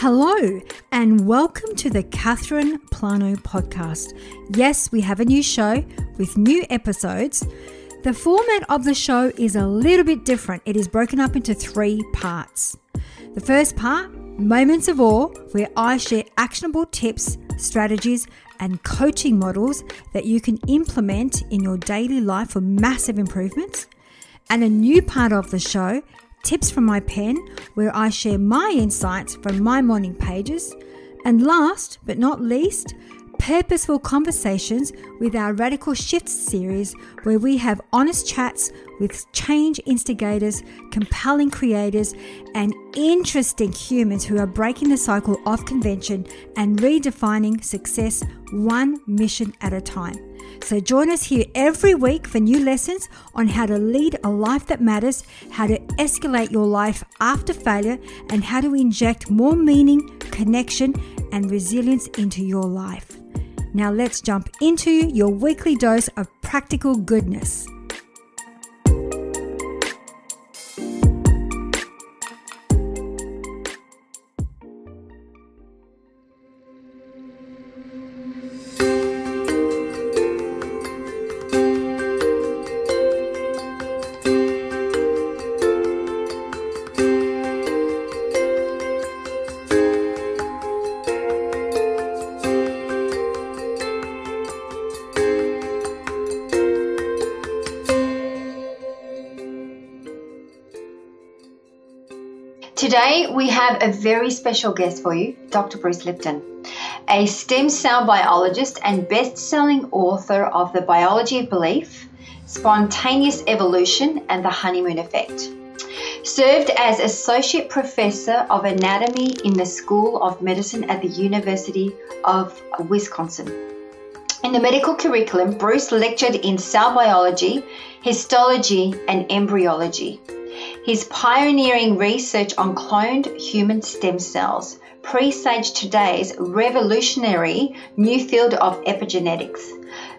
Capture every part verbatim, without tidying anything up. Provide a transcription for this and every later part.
Hello and welcome to the Catherine Plano podcast. Yes, we have a new show with new episodes. The format of the show is a little bit different. It is broken up into three parts. The first part, Moments of Awe, where I share actionable tips, strategies, and coaching models that you can implement in your daily life for massive improvements. And a new part of the show, Tips from my pen, where I share my insights from my morning pages. And last but not least, purposeful conversations with our Radical Shifts series, where we have honest chats with change instigators, compelling creators, and interesting humans who are breaking the cycle of convention and redefining success one mission at a time. So join us here every week for new lessons on how to lead a life that matters, how to escalate your life after failure, and how to inject more meaning, connection, and resilience into your life. Now let's jump into your weekly dose of practical goodness. Today, we have a very special guest for you, Doctor Bruce Lipton, a stem cell biologist and best-selling author of The Biology of Belief, Spontaneous Evolution, and The Honeymoon Effect. Served as Associate Professor of Anatomy in the School of Medicine at the University of Wisconsin. In the medical curriculum, Bruce lectured in cell biology, histology, and embryology. His pioneering research on cloned human stem cells presaged today's revolutionary new field of epigenetics.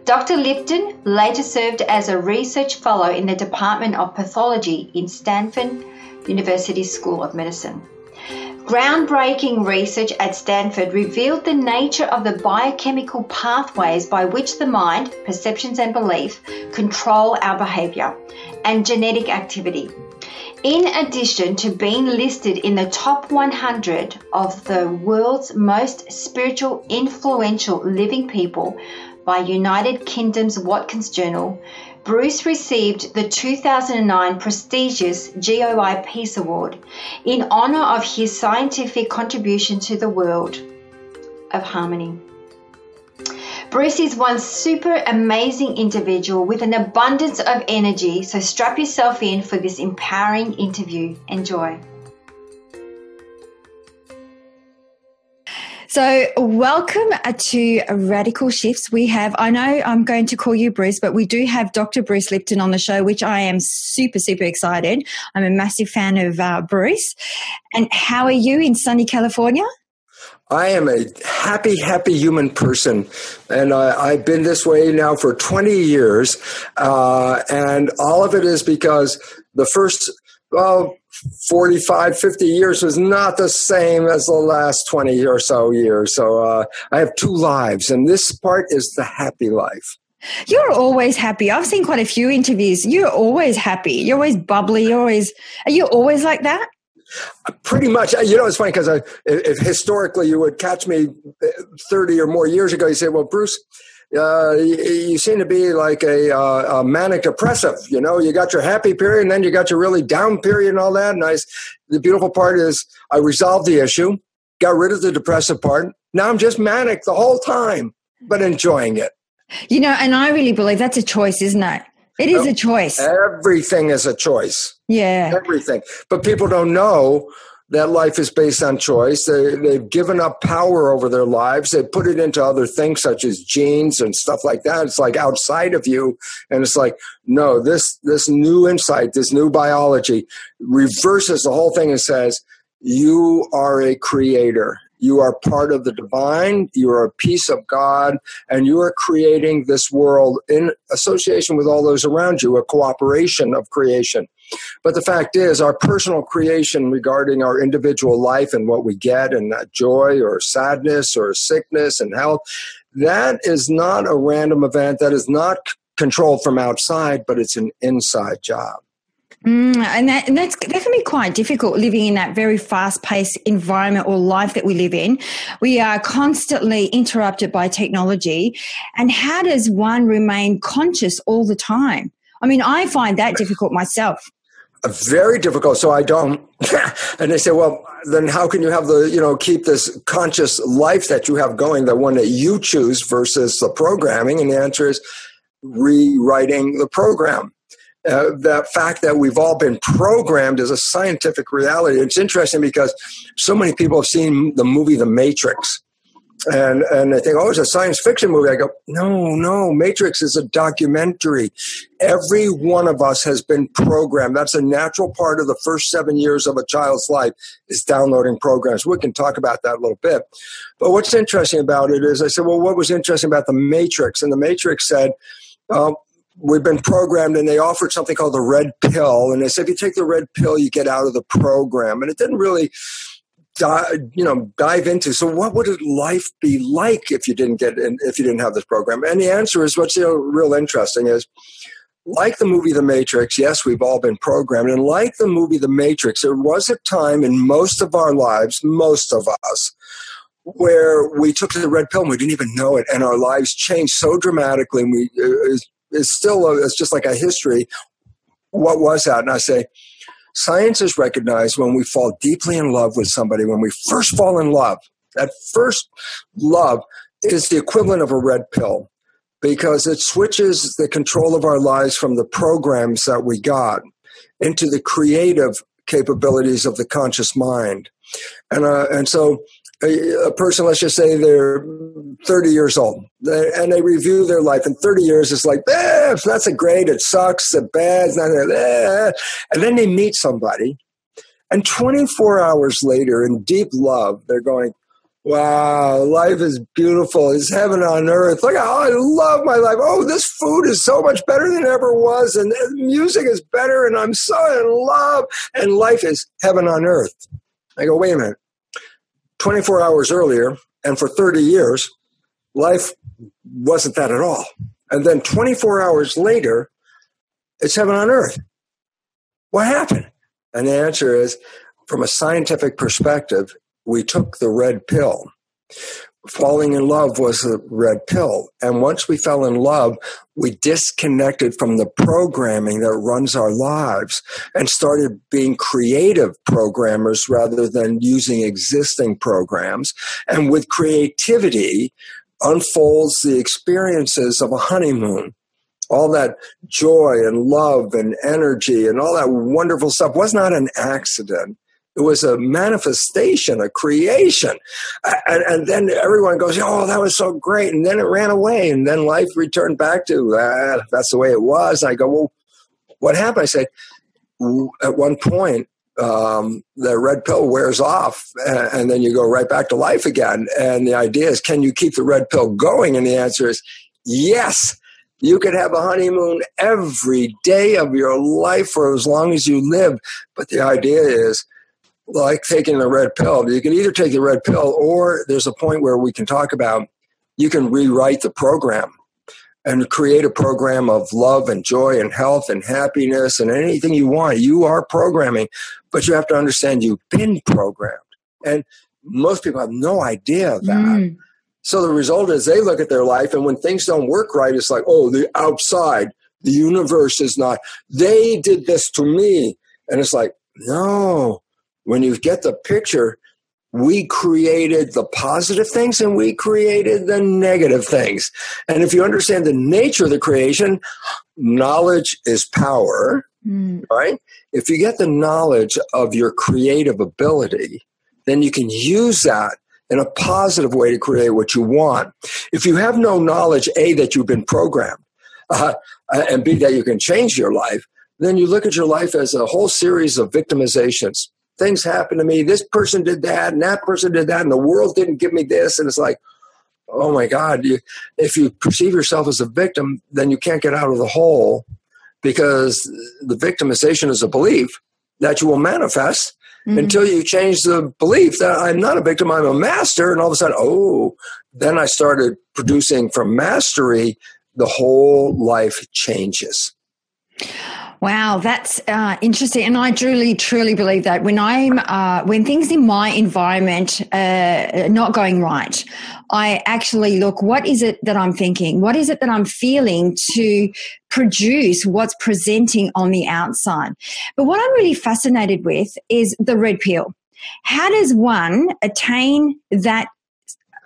Doctor Lipton later served as a research fellow in the Department of Pathology in Stanford University School of Medicine. Groundbreaking research at Stanford revealed the nature of the biochemical pathways by which the mind, perceptions and belief control our behavior and genetic activity. In addition to being listed in the top one hundred of the world's most spiritual, influential living people by United Kingdom's Watkins Journal, Bruce received the two thousand nine prestigious G O I Peace Award in honor of his scientific contribution to the world of harmony. Bruce is one super amazing individual with an abundance of energy, so strap yourself in for this empowering interview. Enjoy. So welcome to Radical Shifts. We have, I know I'm going to call you Bruce, but we do have Doctor Bruce Lipton on the show, which I am super, super excited. I'm a massive fan of uh, Bruce. And how are you in sunny California? I am a happy, happy human person, and uh, I've been this way now for twenty years, uh, and all of it is because the first, well, forty-five, fifty years was not the same as the last twenty or so years, so uh, I have two lives, and this part is the happy life. You're always happy. I've seen quite a few interviews. You're always happy. You're always bubbly. You're always, are you always like that? Pretty much. You know, it's funny because I, if historically you would catch me thirty or more years ago, you say, well, Bruce, uh, you, you seem to be like a, uh, a manic depressive. You know, you got your happy period and then you got your really down period and all that. And I, the beautiful part is I resolved the issue, got rid of the depressive part. Now I'm just manic the whole time, but enjoying it. You know, and I really believe that's a choice, isn't it? It is a choice. Everything is a choice. Yeah. Everything. But people don't know that life is based on choice. They, they've given up power over their lives. They put it into other things such as genes and stuff like that. It's like outside of you. And it's like, no, this, this new insight, this new biology reverses the whole thing and says, you are a creator. You are part of the divine, you are a piece of God, and you are creating this world in association with all those around you, a cooperation of creation. But the fact is, our personal creation regarding our individual life and what we get and that joy or sadness or sickness and health, that is not a random event, that is not controlled from outside, but it's an inside job. Mm, and that, and that's, that can be quite difficult living in that very fast-paced environment or life that we live in. We are constantly interrupted by technology. And how does one remain conscious all the time? I mean, I find that difficult myself. Very difficult. So I don't. And they say, well, then how can you have the, you know, keep this conscious life that you have going, the one that you choose versus the programming? And the answer is rewriting the program. Uh, the fact that we've all been programmed is a scientific reality. It's interesting because so many people have seen the movie The Matrix. And and they think, oh, it's a science fiction movie. I go, no, no, Matrix is a documentary. Every one of us has been programmed. That's a natural part of the first seven years of a child's life is downloading programs. We can talk about that a little bit. But what's interesting about it is I said, well, what was interesting about The Matrix? And The Matrix said, uh, we've been programmed, and they offered something called the red pill. And they said, if you take the red pill, you get out of the program. And it didn't really... Dive, you know, dive into. So, what would life be like if you didn't get in, if you didn't have this program? And the answer is, what's you know, real interesting is, like the movie The Matrix. Yes, we've all been programmed, and like the movie The Matrix, there was a time in most of our lives, most of us, where we took the red pill and we didn't even know it, and our lives changed so dramatically. And we it's, it's still a, it's just like a history. What was that? And I say, science has recognized when we fall deeply in love with somebody, when we first fall in love, that first love is the equivalent of a red pill because it switches the control of our lives from the programs that we got into the creative capabilities of the conscious mind. And uh, and so a, a person, let's just say they're thirty years old, they, and they review their life. In thirty years, it's like, eh, it's not so great, it sucks, it's bad, it's not, eh. And then they meet somebody, and twenty-four hours later, in deep love, they're going, wow, life is beautiful, it's heaven on earth, look, oh, I love my life, oh, this food is so much better than it ever was, and music is better, and I'm so in love, and life is heaven on earth. I go, wait a minute, twenty-four hours earlier, and for thirty years, life wasn't that at all. And then twenty-four hours later, it's heaven on earth. What happened? And the answer is, from a scientific perspective, we took the red pill. Falling in love was the red pill. And once we fell in love, we disconnected from the programming that runs our lives and started being creative programmers rather than using existing programs. And with creativity unfolds the experiences of a honeymoon. All that joy and love and energy and all that wonderful stuff was not an accident. It was a manifestation, a creation. And, and then everyone goes, oh, that was so great. And then it ran away. And then life returned back to, ah, that's the way it was. And I go, well, what happened? I say, at one point, um, the red pill wears off. And, and then you go right back to life again. And the idea is, can you keep the red pill going? And the answer is, yes. You could have a honeymoon every day of your life for as long as you live. But the idea is, like taking the red pill, you can either take the red pill or there's a point where we can talk about you can rewrite the program and create a program of love and joy and health and happiness and anything you want. You are programming, but you have to understand you've been programmed. And most people have no idea of that. Mm. So the result is they look at their life and when things don't work right, it's like, oh, the outside, the universe is not, they did this to me. And it's like, no. When you get the picture, we created the positive things and we created the negative things. And if you understand the nature of the creation, knowledge is power, mm. right? If you get the knowledge of your creative ability, then you can use that in a positive way to create what you want. If you have no knowledge, A, that you've been programmed, uh, and B, that you can change your life, then you look at your life as a whole series of victimizations. things happened to me. This person did that, and that person did that, and the world didn't give me this. And it's like, oh my God, you, if you perceive yourself as a victim, then you can't get out of the hole, because the victimization is a belief that you will manifest mm-hmm. until you change the belief that I'm not a victim, I'm a master. And all of a sudden, oh, then I started producing from mastery, the whole life changes. Wow, that's uh, interesting. And I truly, truly believe that when I'm, uh, when things in my environment uh, are not going right, I actually look, what is it that I'm thinking? What is it that I'm feeling to produce what's presenting on the outside? But what I'm really fascinated with is the red pill. How does one attain that,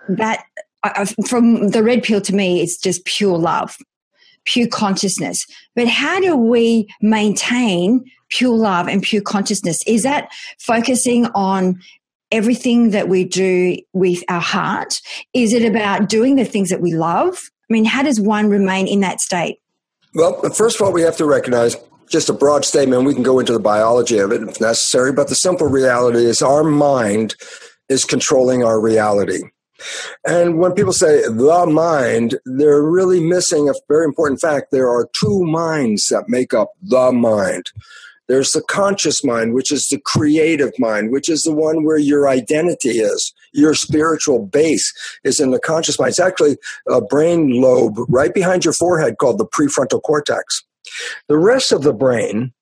that uh, from the red pill to me, it's just pure love. Pure consciousness. But how do we maintain pure love and pure consciousness? Is that focusing on everything that we do with our heart? Is it about doing the things that we love? I mean, how does one remain in that state? Well, first of all, we have to recognize, just a broad statement, we can go into the biology of it if necessary, but the simple reality is our mind is controlling our reality. And when people say the mind, they're really missing a very important fact. There are two minds that make up the mind. There's the conscious mind, which is the creative mind, which is the one where your identity is. Your spiritual base is in the conscious mind. It's actually a brain lobe right behind your forehead called the prefrontal cortex. The rest of the brain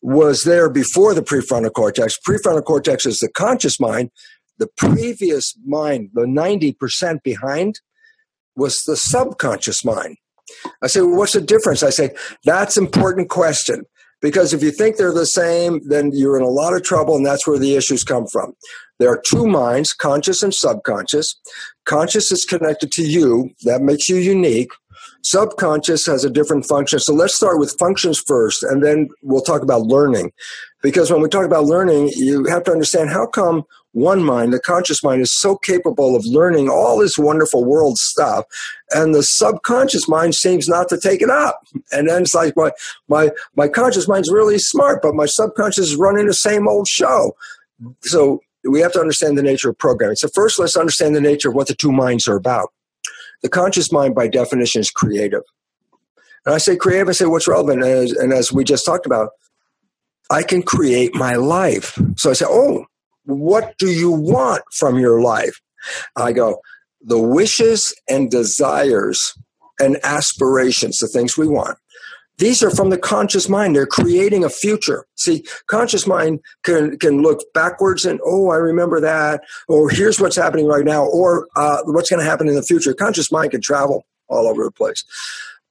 was there before the prefrontal cortex. Prefrontal cortex is the conscious mind. The previous mind, the ninety percent behind, was the subconscious mind. I say, well, what's the difference? I say, that's an important question, because if you think they're the same, then you're in a lot of trouble, and that's where the issues come from. There are two minds, conscious and subconscious. Conscious is connected to you. That makes you unique. Subconscious has a different function. So let's start with functions first, and then we'll talk about learning. Because when we talk about learning, you have to understand how come one mind, the conscious mind, is so capable of learning all this wonderful world stuff, and the subconscious mind seems not to take it up. And then it's like, my my, my conscious mind's really smart, but my subconscious is running the same old show. So we have to understand the nature of programming. So first, let's understand the nature of what the two minds are about. The conscious mind, by definition, is creative. And I say creative, I say what's relevant. And as, and as we just talked about, I can create my life. So I say, oh, what do you want from your life? I go, the wishes and desires and aspirations, the things we want. These are from the conscious mind. They're creating a future. See, conscious mind can can look backwards and, oh, I remember that, or here's what's happening right now, or uh, what's going to happen in the future. Conscious mind can travel all over the place.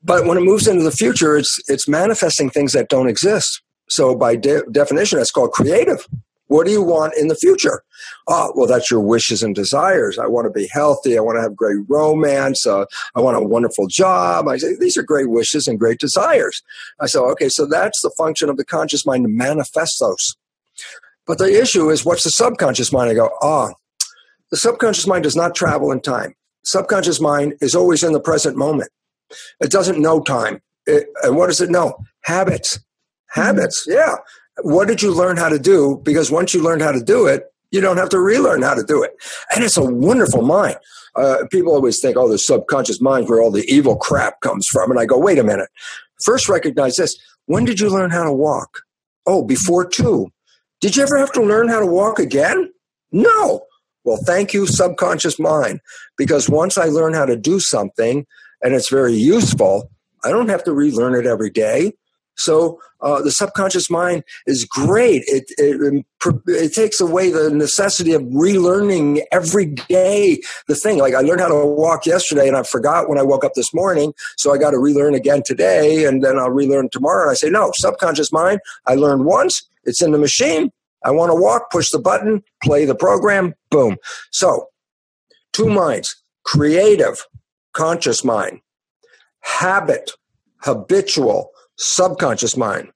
But when it moves into the future, it's it's manifesting things that don't exist. So by de- definition, that's called creative. What do you want in the future? Oh, well, that's your wishes and desires. I want to be healthy. I want to have great romance. Uh, I want a wonderful job. I say, these are great wishes and great desires. I say, okay, so that's the function of the conscious mind to manifest those. But the issue is, what's the subconscious mind? I go, ah, oh, the subconscious mind does not travel in time. Subconscious mind is always in the present moment. It doesn't know time. It, and what does it know? Habits. Habits, yeah. What did you learn how to do? Because once you learn how to do it, you don't have to relearn how to do it. And it's a wonderful mind. Uh, people always think, oh, the subconscious mind where all the evil crap comes from. And I go, wait a minute. First, recognize this. When did you learn how to walk? Oh, before two. Did you ever have to learn how to walk again? No. Well, thank you, subconscious mind. Because once I learn how to do something and it's very useful, I don't have to relearn it every day. So uh, the subconscious mind is great. It, it it takes away the necessity of relearning every day the thing. Like I learned how to walk yesterday, and I forgot when I woke up this morning, so I got to relearn again today, and then I'll relearn tomorrow. And I say, no, subconscious mind, I learned once. It's in the machine. I want to walk, push the button, play the program, boom. So two minds, creative, conscious mind, habit, habitual, subconscious mind.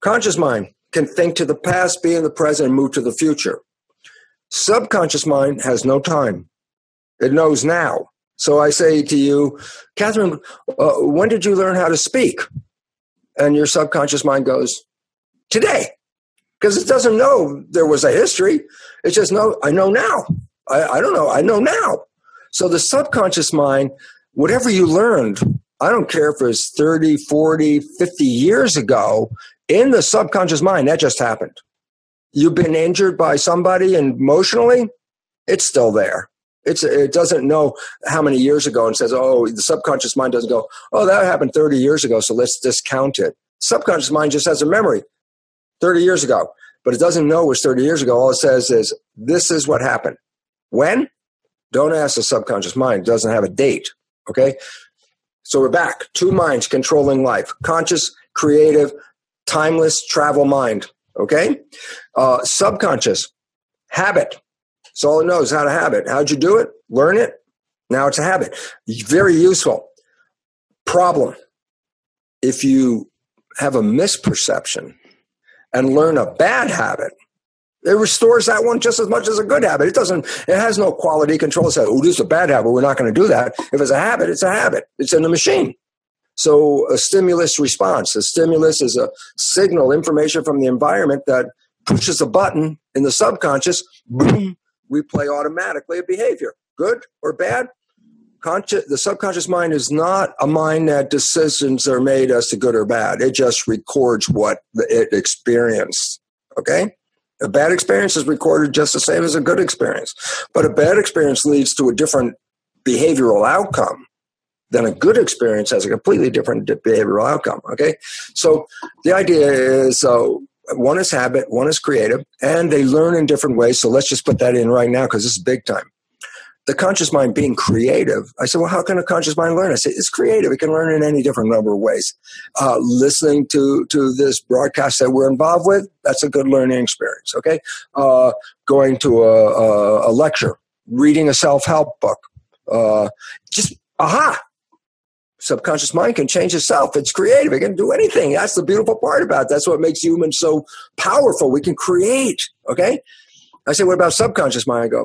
Conscious mind can think to the past, be in the present, and move to the future. Subconscious mind has no time. It knows now. So I say to you, Catherine, uh, when did you learn how to speak? And your subconscious mind goes, today. because it doesn't know there was a history. It just know, I know now. I, I don't know. I know now. So the subconscious mind, whatever you learned, I don't care if it's thirty, forty, fifty years ago, in the subconscious mind, that just happened. You've been injured by somebody emotionally, it's still there. It's, it doesn't know how many years ago and says, oh, the subconscious mind doesn't go, oh, that happened thirty years ago, so let's discount it. Subconscious mind just has a memory thirty years ago, but it doesn't know it was thirty years ago. All it says is, this is what happened. When? Don't ask the subconscious mind. It doesn't have a date, okay? So we're back. Two minds controlling life. Conscious, creative, timeless, travel mind, okay? Uh, subconscious, habit. So all it knows how to habit. How'd you do it? Learn it. Now it's a habit. Very useful. Problem. If you have a misperception and learn a bad habit, it restores that one just as much as a good habit. It doesn't, it has no quality control. It says, oh, this is a bad habit. We're not going to do that. If it's a habit, it's a habit. It's in the machine. So a stimulus response. A stimulus is a signal, information from the environment that pushes a button in the subconscious. Boom. We play automatically a behavior, good or bad. Conscious, the subconscious mind is not a mind that decisions are made as to good or bad. It just records what it experienced, okay? A bad experience is recorded just the same as a good experience. But a bad experience leads to a different behavioral outcome than a good experience has a completely different behavioral outcome, okay? So the idea is... Uh, One is habit, one is creative, and they learn in different ways. So let's just put that in right now because this is big time. The conscious mind being creative, I said, well, how can a conscious mind learn? I said, it's creative. It can learn in any different number of ways. Uh, listening to, to this broadcast that we're involved with, that's a good learning experience, okay? Uh, going to a, a, a lecture, reading a self-help book, uh, just, aha, subconscious mind can change itself. It's creative. It can do anything. That's the beautiful part about it. That's what makes humans so powerful. We can create, okay? I said, what about subconscious mind? I go,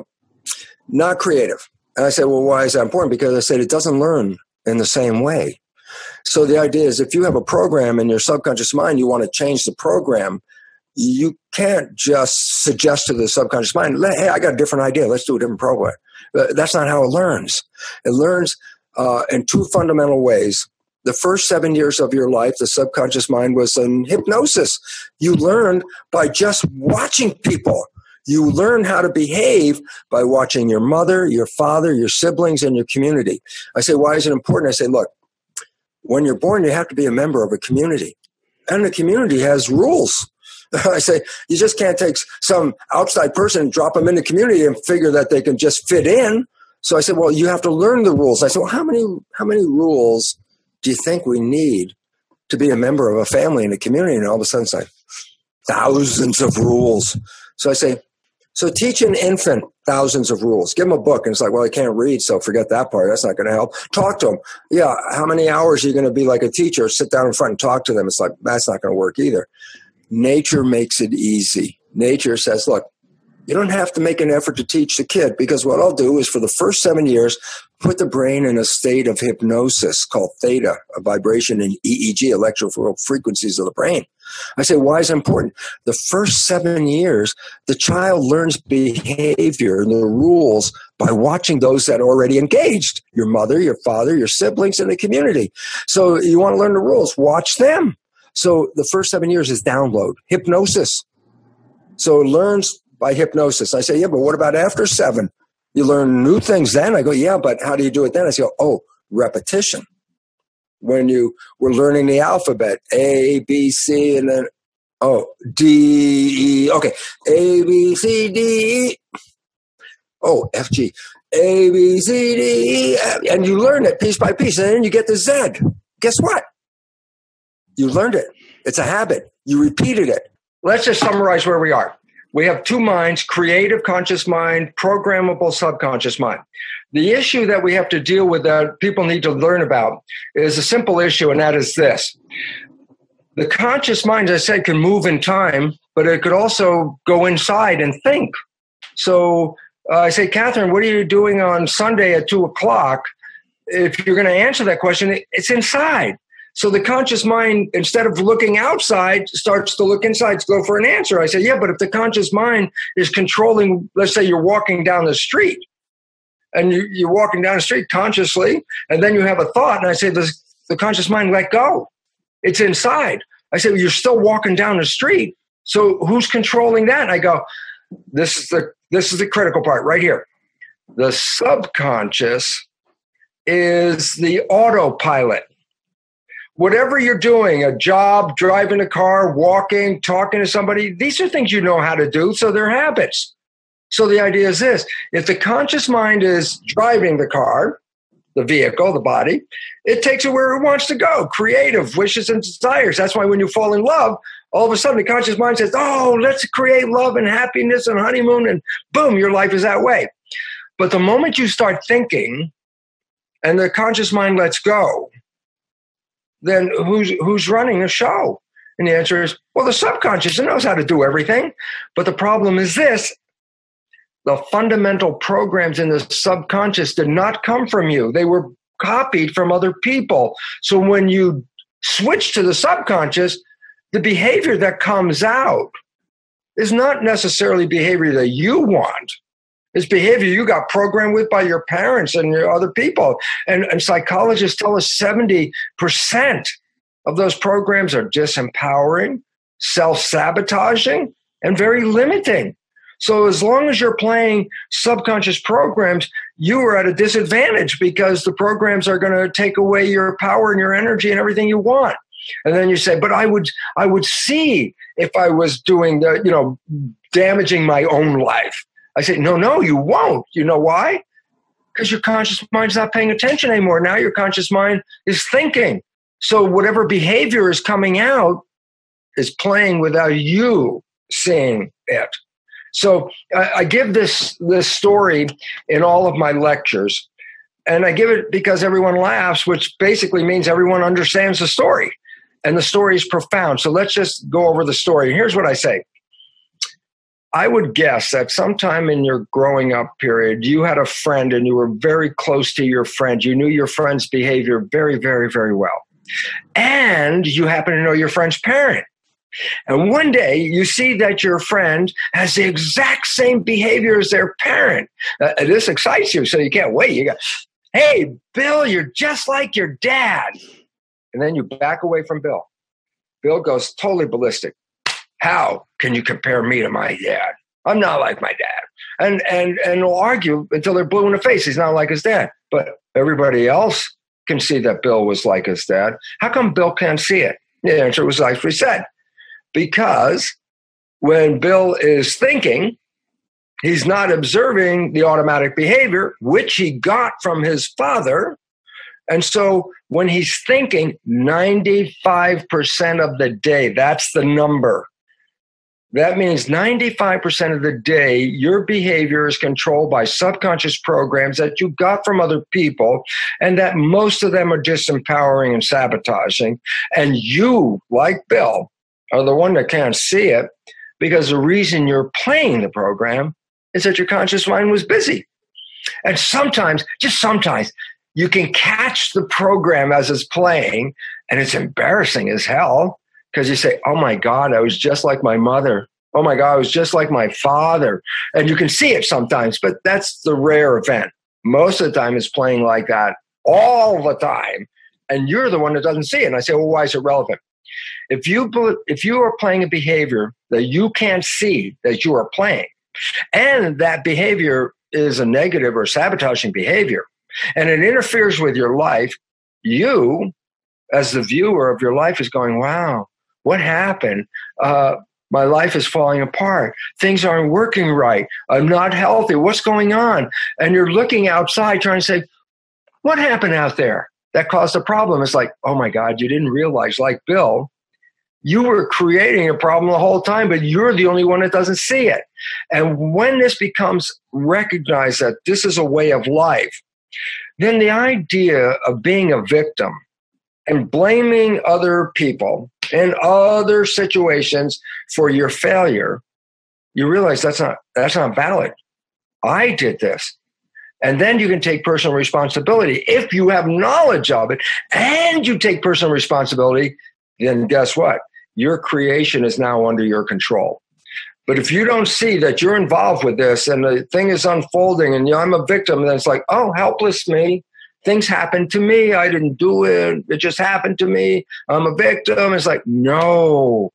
not creative. And I said, well, why is that important? Because I said it doesn't learn in the same way. So the idea is if you have a program in your subconscious mind, you want to change the program, you can't just suggest to the subconscious mind, hey, I got a different idea. Let's do a different program. That's not how it learns. It learns... Uh, in two fundamental ways. The first seven years of your life, the subconscious mind was in hypnosis. You learned by just watching people. You learn how to behave by watching your mother, your father, your siblings, and your community. I say, why is it important? I say, look, when you're born, you have to be a member of a community. And the community has rules. I say, you just can't take some outside person and drop them in the community and figure that they can just fit in. So I said, well, you have to learn the rules. I said, well, how many, how many rules do you think we need to be a member of a family and a community? And all of a sudden it's like, thousands of rules. So I say, so teach an infant thousands of rules. Give them a book. And it's like, well, I can't read, so forget that part. That's not going to help. Talk to them. Yeah, how many hours are you going to be like a teacher? Sit down in front and talk to them. It's like, that's not going to work either. Nature makes it easy. Nature says, look, you don't have to make an effort to teach the kid because what I'll do is for the first seven years, put the brain in a state of hypnosis called theta, a vibration in E E G, electrical frequencies of the brain. I say, why is it important? The first seven years, the child learns behavior and the rules by watching those that are already engaged, your mother, your father, your siblings, and the community. So you want to learn the rules, watch them. So the first seven years is download, hypnosis. So it learns by hypnosis. I say, yeah, but what about after seven? You learn new things then? I go, yeah, but how do you do it then? I say, oh, repetition. When you were learning the alphabet, A, B, C, and then, oh, D, E, okay, A, B, C, D, E, oh, F, G, A, B, C, D, E, F, and you learn it piece by piece, and then you get to Z. Guess what? You learned it. It's a habit. You repeated it. Let's just summarize where we are. We have two minds, creative conscious mind, programmable subconscious mind. The issue that we have to deal with that people need to learn about is a simple issue, and that is this. The conscious mind, as I said, can move in time, but it could also go inside and think. So uh, I say, Catherine, what are you doing on Sunday at two o'clock? If you're going to answer that question, it's inside. So the conscious mind, instead of looking outside, starts to look inside to go for an answer. I said, yeah, but if the conscious mind is controlling, let's say you're walking down the street, and you, you're walking down the street consciously, and then you have a thought, and I say, the, the conscious mind, let go. It's inside. I say, well, you're still walking down the street, so who's controlling that? And I go, this is the this is the critical part right here. The subconscious is the autopilot. Whatever you're doing, a job, driving a car, walking, talking to somebody, these are things you know how to do, so they're habits. So the idea is this. If the conscious mind is driving the car, the vehicle, the body, it takes it where it wants to go, creative, wishes and desires. That's why when you fall in love, all of a sudden the conscious mind says, oh, let's create love and happiness and honeymoon, and boom, your life is that way. But the moment you start thinking and the conscious mind lets go, then who's who's running the show? And the answer is, well, the subconscious, it knows how to do everything. But the problem is this, the fundamental programs in the subconscious did not come from you. They were copied from other people. So when you switch to the subconscious, the behavior that comes out is not necessarily behavior that you want. It's behavior you got programmed with by your parents and your other people. And, and psychologists tell us seventy percent of those programs are disempowering, self-sabotaging, and very limiting. So as long as you're playing subconscious programs, you are at a disadvantage because the programs are going to take away your power and your energy and everything you want. And then you say, but I would, I would see if I was doing the, you know, damaging my own life. I say, no, no, you won't. You know why? Because your conscious mind's not paying attention anymore. Now your conscious mind is thinking. So whatever behavior is coming out is playing without you seeing it. So I, I give this, this story in all of my lectures, and I give it because everyone laughs, which basically means everyone understands the story, and the story is profound. So let's just go over the story. Here's what I say. I would guess that sometime in your growing up period, you had a friend and you were very close to your friend. You knew your friend's behavior very, very, very well. And you happen to know your friend's parent. And one day you see that your friend has the exact same behavior as their parent. Uh, this excites you, so you can't wait. You go, hey, Bill, you're just like your dad. And then you back away from Bill. Bill goes totally ballistic. How can you compare me to my dad? I'm not like my dad. And and and will argue until they're blue in the face. He's not like his dad. But everybody else can see that Bill was like his dad. How come Bill can't see it? The answer was actually said. Because when Bill is thinking, he's not observing the automatic behavior, which he got from his father. And so when he's thinking, ninety-five percent of the day, that's the number. That means ninety-five percent of the day, your behavior is controlled by subconscious programs that you got from other people, and that most of them are disempowering and sabotaging. And you, like Bill, are the one that can't see it because the reason you're playing the program is that your conscious mind was busy. And sometimes, just sometimes, you can catch the program as it's playing, and it's embarrassing as hell. Because you say, oh, my God, I was just like my mother. Oh, my God, I was just like my father. And you can see it sometimes, but that's the rare event. Most of the time it's playing like that all the time. And you're the one that doesn't see it. And I say, well, why is it relevant? If you, if you are playing a behavior that you can't see that you are playing, and that behavior is a negative or sabotaging behavior, and it interferes with your life, you, as the viewer of your life, is going, wow. What happened? Uh, my life is falling apart. Things aren't working right. I'm not healthy. What's going on? And you're looking outside trying to say, what happened out there that caused a problem? It's like, oh, my God, you didn't realize, like Bill, you were creating a problem the whole time, but you're the only one that doesn't see it. And when this becomes recognized that this is a way of life, then the idea of being a victim and blaming other people and other situations for your failure, you realize that's not that's not valid. I did this. And then you can take personal responsibility. If you have knowledge of it and you take personal responsibility, then guess what? Your creation is now under your control. But if you don't see that you're involved with this and the thing is unfolding and you know, I'm a victim, then it's like, oh, helpless me. Things happened to me. I didn't do it. It just happened to me. I'm a victim. It's like, no,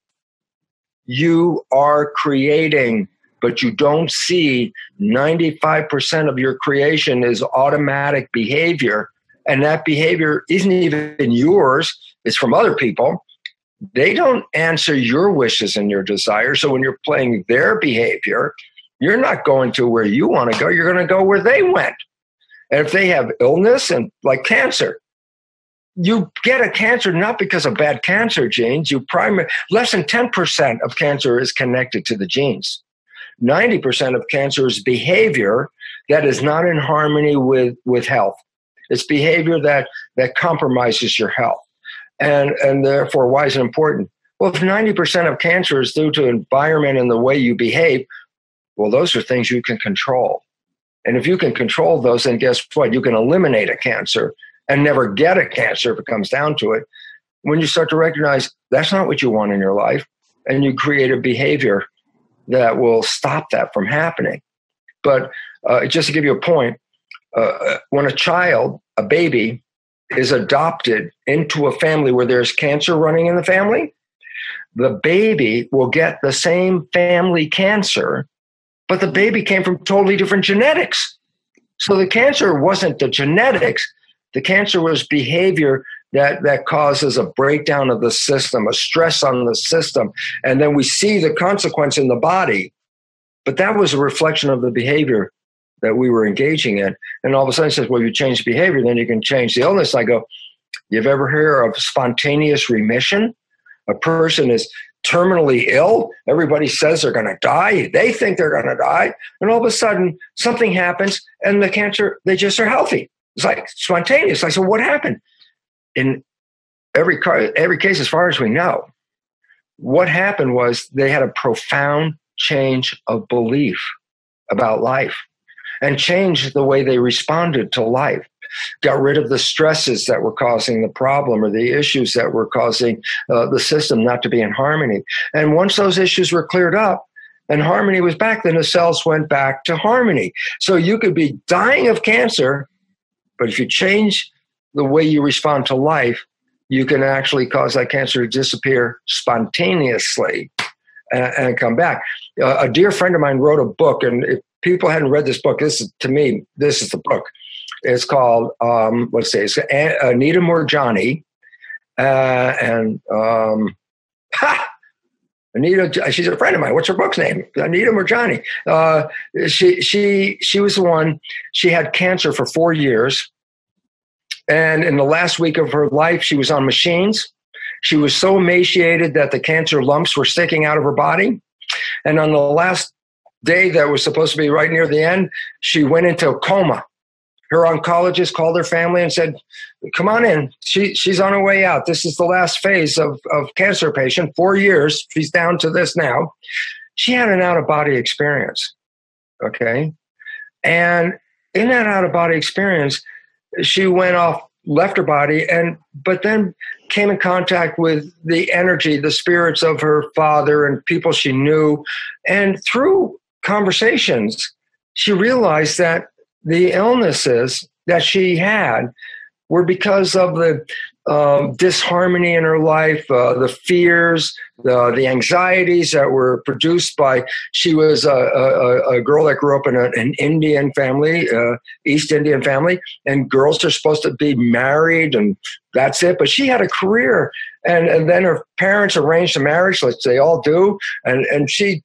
you are creating, but you don't see ninety-five percent of your creation is automatic behavior. And that behavior isn't even yours. It's from other people. They don't answer your wishes and your desires. So when you're playing their behavior, you're not going to where you want to go. You're going to go where they went. And if they have illness and like cancer, you get a cancer not because of bad cancer genes. You primary less than ten percent of cancer is connected to the genes. ninety percent of cancer is behavior that is not in harmony with, with health. It's behavior that, that compromises your health. And, and therefore, why is it important? Well, if ninety percent of cancer is due to environment and the way you behave, well, those are things you can control. And if you can control those, then guess what? You can eliminate a cancer and never get a cancer if it comes down to it. When you start to recognize that's not what you want in your life, and you create a behavior that will stop that from happening. But uh, just to give you a point, uh, when a child, a baby, is adopted into a family where there's cancer running in the family, the baby will get the same family cancer, but the baby came from totally different genetics. So the cancer wasn't the genetics. The cancer was behavior that, that causes a breakdown of the system, a stress on the system. And then we see the consequence in the body. But that was a reflection of the behavior that we were engaging in. And all of a sudden it says, well, you change the behavior, then you can change the illness. I go, you've ever heard of spontaneous remission? A person is terminally ill. Everybody says they're going to die. They think they're going to die. And all of a sudden something happens and the cancer, they just are healthy. It's like spontaneous. I said, what happened? In every, every case, as far as we know, what happened was they had a profound change of belief about life and changed the way they responded to life, got rid of the stresses that were causing the problem or the issues that were causing uh, the system not to be in harmony. And once those issues were cleared up and harmony was back, then the cells went back to harmony. So you could be dying of cancer, but if you change the way you respond to life, you can actually cause that cancer to disappear spontaneously and, and come back. Uh, a dear friend of mine wrote a book, and if people hadn't read this book, this is, to me, this is the book. It's called, um, let's say, it's Anita Moorjani. Uh, and um, ha! Anita, she's a friend of mine. What's her book's name? Anita Moorjani. Uh, she, she, she was the one, she had cancer for four years. And in the last week of her life, she was on machines. She was so emaciated that the cancer lumps were sticking out of her body. And on the last day that was supposed to be right near the end, she went into a coma. Her oncologist called her family and said, come on in. She, she's on her way out. This is the last phase of, of cancer patient. Four years. She's down to this now. She had an out-of-body experience. Okay. And in that out-of-body experience, she went off, left her body, and but then came in contact with the energy, the spirits of her father and people she knew. And through conversations, she realized that the illnesses that she had were because of the um, disharmony in her life, uh, the fears, the, the anxieties that were produced by, she was a, a, a girl that grew up in a, an Indian family, uh, East Indian family, and girls are supposed to be married and that's it. But she had a career, and, and then her parents arranged a marriage, like they all do, and, and she,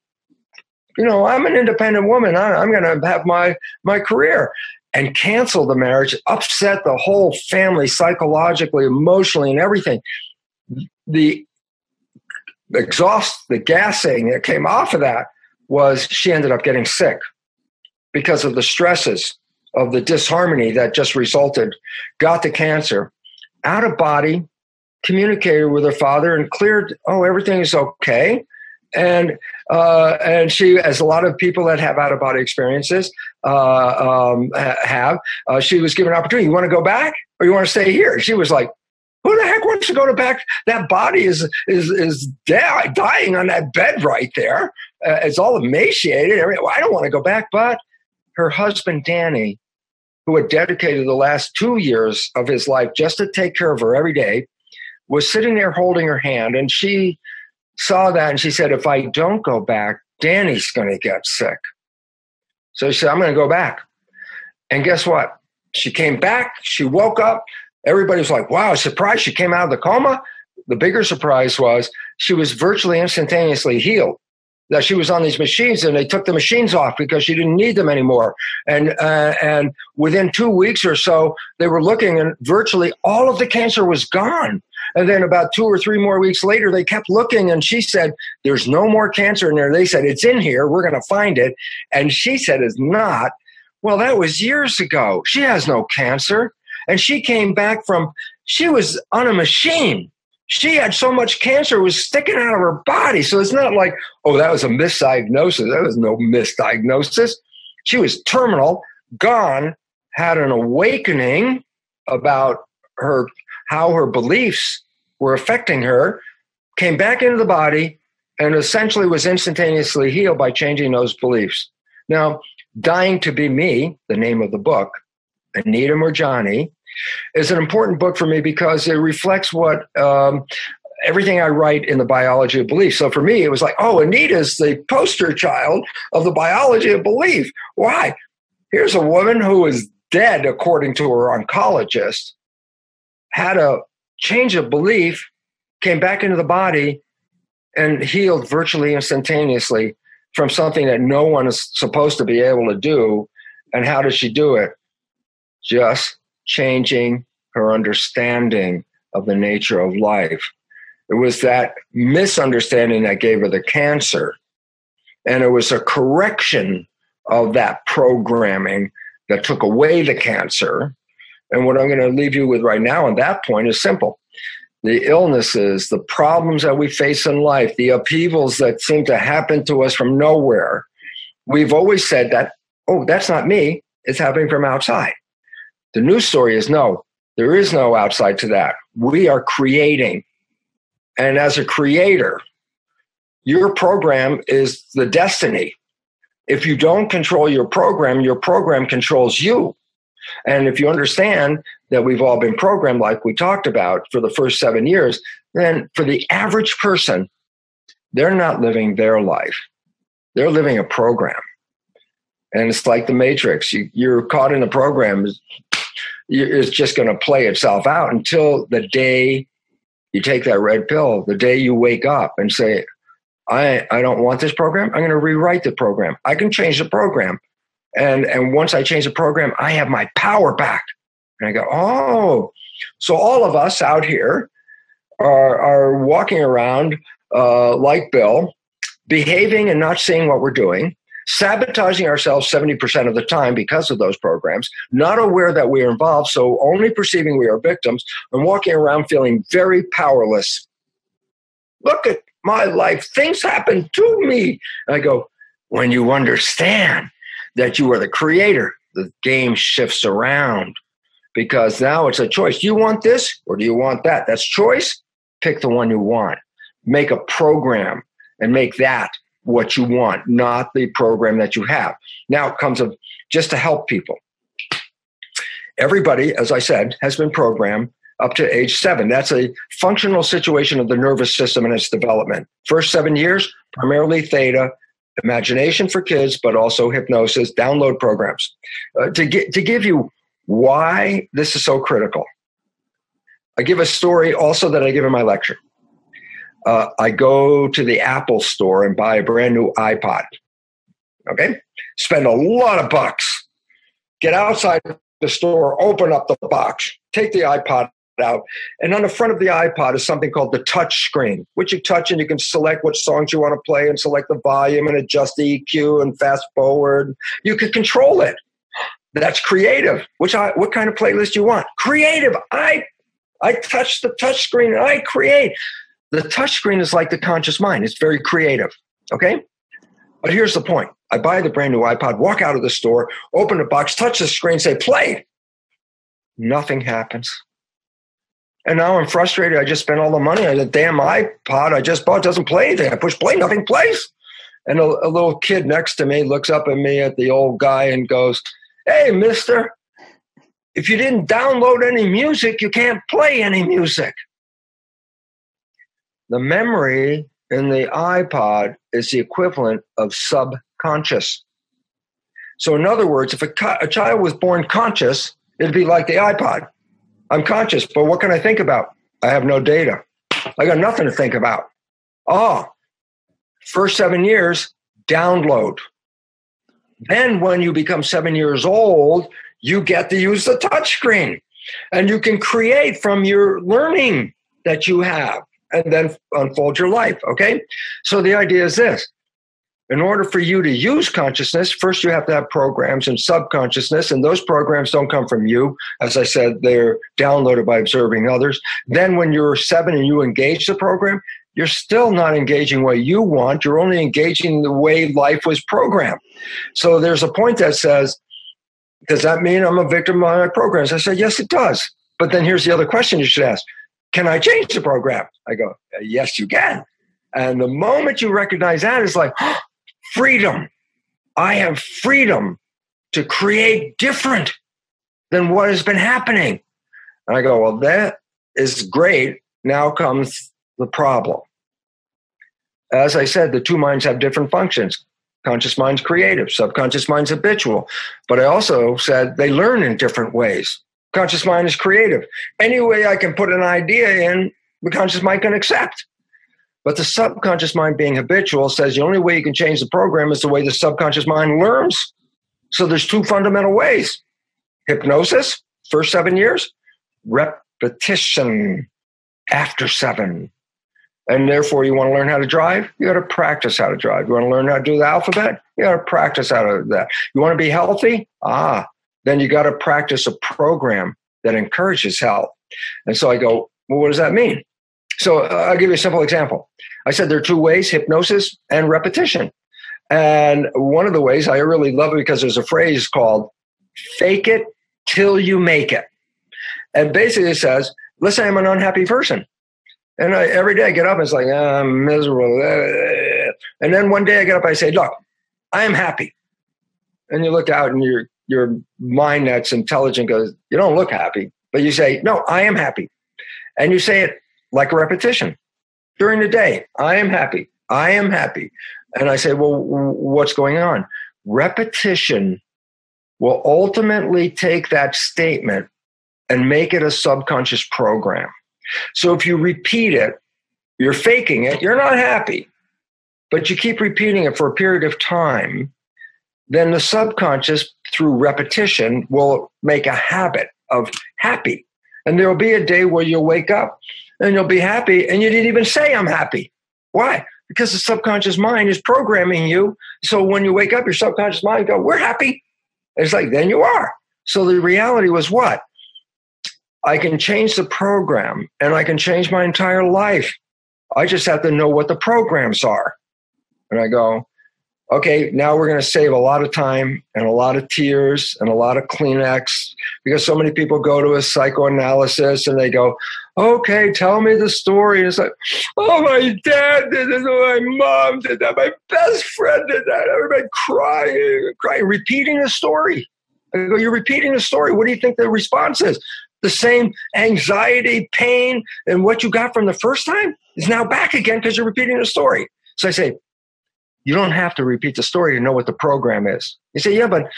you know, I'm an independent woman. I, I'm going to have my, my career, and cancel the marriage, upset the whole family psychologically, emotionally, and everything. The exhaust, the gassing that came off of that was she ended up getting sick because of the stresses of the disharmony that just resulted, got the cancer, out of body, communicated with her father and cleared, oh, everything is okay. And Uh, and she, as a lot of people that have out-of-body experiences uh, um, have, uh, she was given an opportunity. You want to go back or you want to stay here? She was like, who the heck wants to go to back? That body is is is da- dying on that bed right there. Uh, it's all emaciated. I don't want to go back. But her husband, Danny, who had dedicated the last two years of his life just to take care of her every day, was sitting there holding her hand. And she saw that and she said, if I don't go back, Danny's going to get sick. So she said, I'm going to go back. And guess what? She came back. She woke up. Everybody was like, wow, surprise. She came out of the coma. The bigger surprise was she was virtually instantaneously healed. Now, she was on these machines and they took the machines off because she didn't need them anymore. And uh, and within two weeks or so, they were looking and virtually all of the cancer was gone. And then about two or three more weeks later, they kept looking and she said, there's no more cancer in there. They said, it's in here. We're going to find it. And she said, it's not. Well, that was years ago. She has no cancer. And she came back from, she was on a machine. She had so much cancer, it was sticking out of her body. So it's not like, oh, that was a misdiagnosis. That was no misdiagnosis. She was terminal, gone, had an awakening about her, how her beliefs were affecting her, came back into the body, and essentially was instantaneously healed by changing those beliefs. Now, Dying to Be Me, the name of the book, Anita Moorjani, is an important book for me because it reflects what um, everything I write in The Biology of Belief. So for me, it was like, oh, Anita's the poster child of The Biology of Belief. Why? Here's a woman who is dead, according to her oncologist, had a change of belief, came back into the body, and healed virtually instantaneously from something that no one is supposed to be able to do. And how does she do it? Just changing her understanding of the nature of life. It was that misunderstanding that gave her the cancer. And it was a correction of that programming that took away the cancer. And what I'm going to leave you with right now on that point is simple. The illnesses, the problems that we face in life, the upheavals that seem to happen to us from nowhere. We've always said that, oh, that's not me. It's happening from outside. The news story is no, there is no outside to that. We are creating. And as a creator, your program is the destiny. If you don't control your program, your program controls you. And if you understand that we've all been programmed, like we talked about for the first seven years, then for the average person, they're not living their life. They're living a program. And it's like The Matrix. You, you're caught in a program. It's just going to play itself out until the day you take that red pill, the day you wake up and say, I, I don't want this program. I'm going to rewrite the program. I can change the program. And and once I change the program, I have my power back. And I go, oh. So all of us out here are, are walking around uh, like Bill, behaving and not seeing what we're doing, sabotaging ourselves seventy percent of the time because of those programs, not aware that we are involved, so only perceiving we are victims, and walking around feeling very powerless. Look at my life. Things happen to me. And I go, when you understand that you are the creator, the game shifts around because now it's a choice. Do you want this or do you want that? That's choice. Pick the one you want. Make a program and make that what you want, not the program that you have. Now it comes of just to help people. Everybody, as I said, has been programmed up to age seven. That's a functional situation of the nervous system and its development. First seven years, primarily theta, imagination for kids, but also hypnosis, download programs. Uh, to, get, to give you why this is so critical, I give a story also that I give in my lecture. Uh, I go to the Apple store and buy a brand new iPod, okay? Spend a lot of bucks. Get outside the store, open up the box, take the iPod out, and on the front of the iPod is something called the touch screen, which you touch and you can select what songs you want to play and select the volume and adjust the E Q and fast forward. You can control it. That's creative. Which I, what kind of playlist you want? Creative. I, I touch the touch screen and I create. The touchscreen is like the conscious mind. It's very creative, okay? But here's the point. I buy the brand new iPod, walk out of the store, open the box, touch the screen, say, play. Nothing happens. And now I'm frustrated. I just spent all the money on the damn iPod I just bought. Doesn't play anything. I push play, nothing plays. And a, a little kid next to me looks up at me at the old guy and goes, hey, mister, if you didn't download any music, you can't play any music. The memory in the iPod is the equivalent of subconscious. So in other words, if a, co- a child was born conscious, it'd be like the iPod. I'm conscious, but what can I think about? I have no data. I got nothing to think about. Oh, first seven years, download. Then when you become seven years old, you get to use the touchscreen. And you can create from your learning that you have. And then unfold your life, okay? So the idea is this. In order for you to use consciousness, first you have to have programs in subconsciousness, and those programs don't come from you. As I said, they're downloaded by observing others. Then when you're seven and you engage the program, you're still not engaging what you want. You're only engaging the way life was programmed. So there's a point that says, does that mean I'm a victim of my programs? I said, yes, it does. But then here's the other question you should ask. Can I change the program? I go, yes, you can. And the moment you recognize that, it's like, oh, freedom. I have freedom to create different than what has been happening. And I go, well, that is great. Now comes the problem. As I said, the two minds have different functions. Conscious mind's creative, subconscious mind's habitual. But I also said they learn in different ways. Conscious mind is creative. Any way I can put an idea in, the conscious mind can accept. But the subconscious mind, being habitual, says the only way you can change the program is the way the subconscious mind learns. So there's two fundamental ways. Hypnosis, first seven years. Repetition, after seven. And therefore, you want to learn how to drive? You got to practice how to drive. You want to learn how to do the alphabet? You got to practice how to do that. You want to be healthy? Ah, then you got to practice a program that encourages health. And so I go, well, what does that mean? So uh, I'll give you a simple example. I said there are two ways, hypnosis and repetition. And one of the ways I really love it because there's a phrase called fake it till you make it. And basically it says, let's say I'm an unhappy person. And I, every day I get up and it's like, ah, I'm miserable. And then one day I get up and I say, look, I am happy. And you look out and you're your mind that's intelligent goes, you don't look happy, but you say, no, I am happy. And you say it like a repetition during the day. I am happy. I am happy. And I say, well, what's going on? Repetition will ultimately take that statement and make it a subconscious program. So if you repeat it, you're faking it. You're not happy, but you keep repeating it for a period of time. Then the subconscious, through repetition, will make a habit of happy. And there'll be a day where you'll wake up and you'll be happy and you didn't even say I'm happy. Why? Because the subconscious mind is programming you. So when you wake up, your subconscious mind goes, we're happy. It's like, then you are. So the reality was what? I can change the program and I can change my entire life. I just have to know what the programs are. And I go, okay, now we're going to save a lot of time and a lot of tears and a lot of Kleenex, because so many people go to a psychoanalysis and they go, okay, tell me the story. And it's like, oh, my dad did this, oh, my mom did that, my best friend did that. Everybody crying, crying, repeating the story. I go, you're repeating the story. What do you think the response is? The same anxiety, pain, and what you got from the first time is now back again because you're repeating the story. So I say, you don't have to repeat the story to know what the program is. You say, yeah, but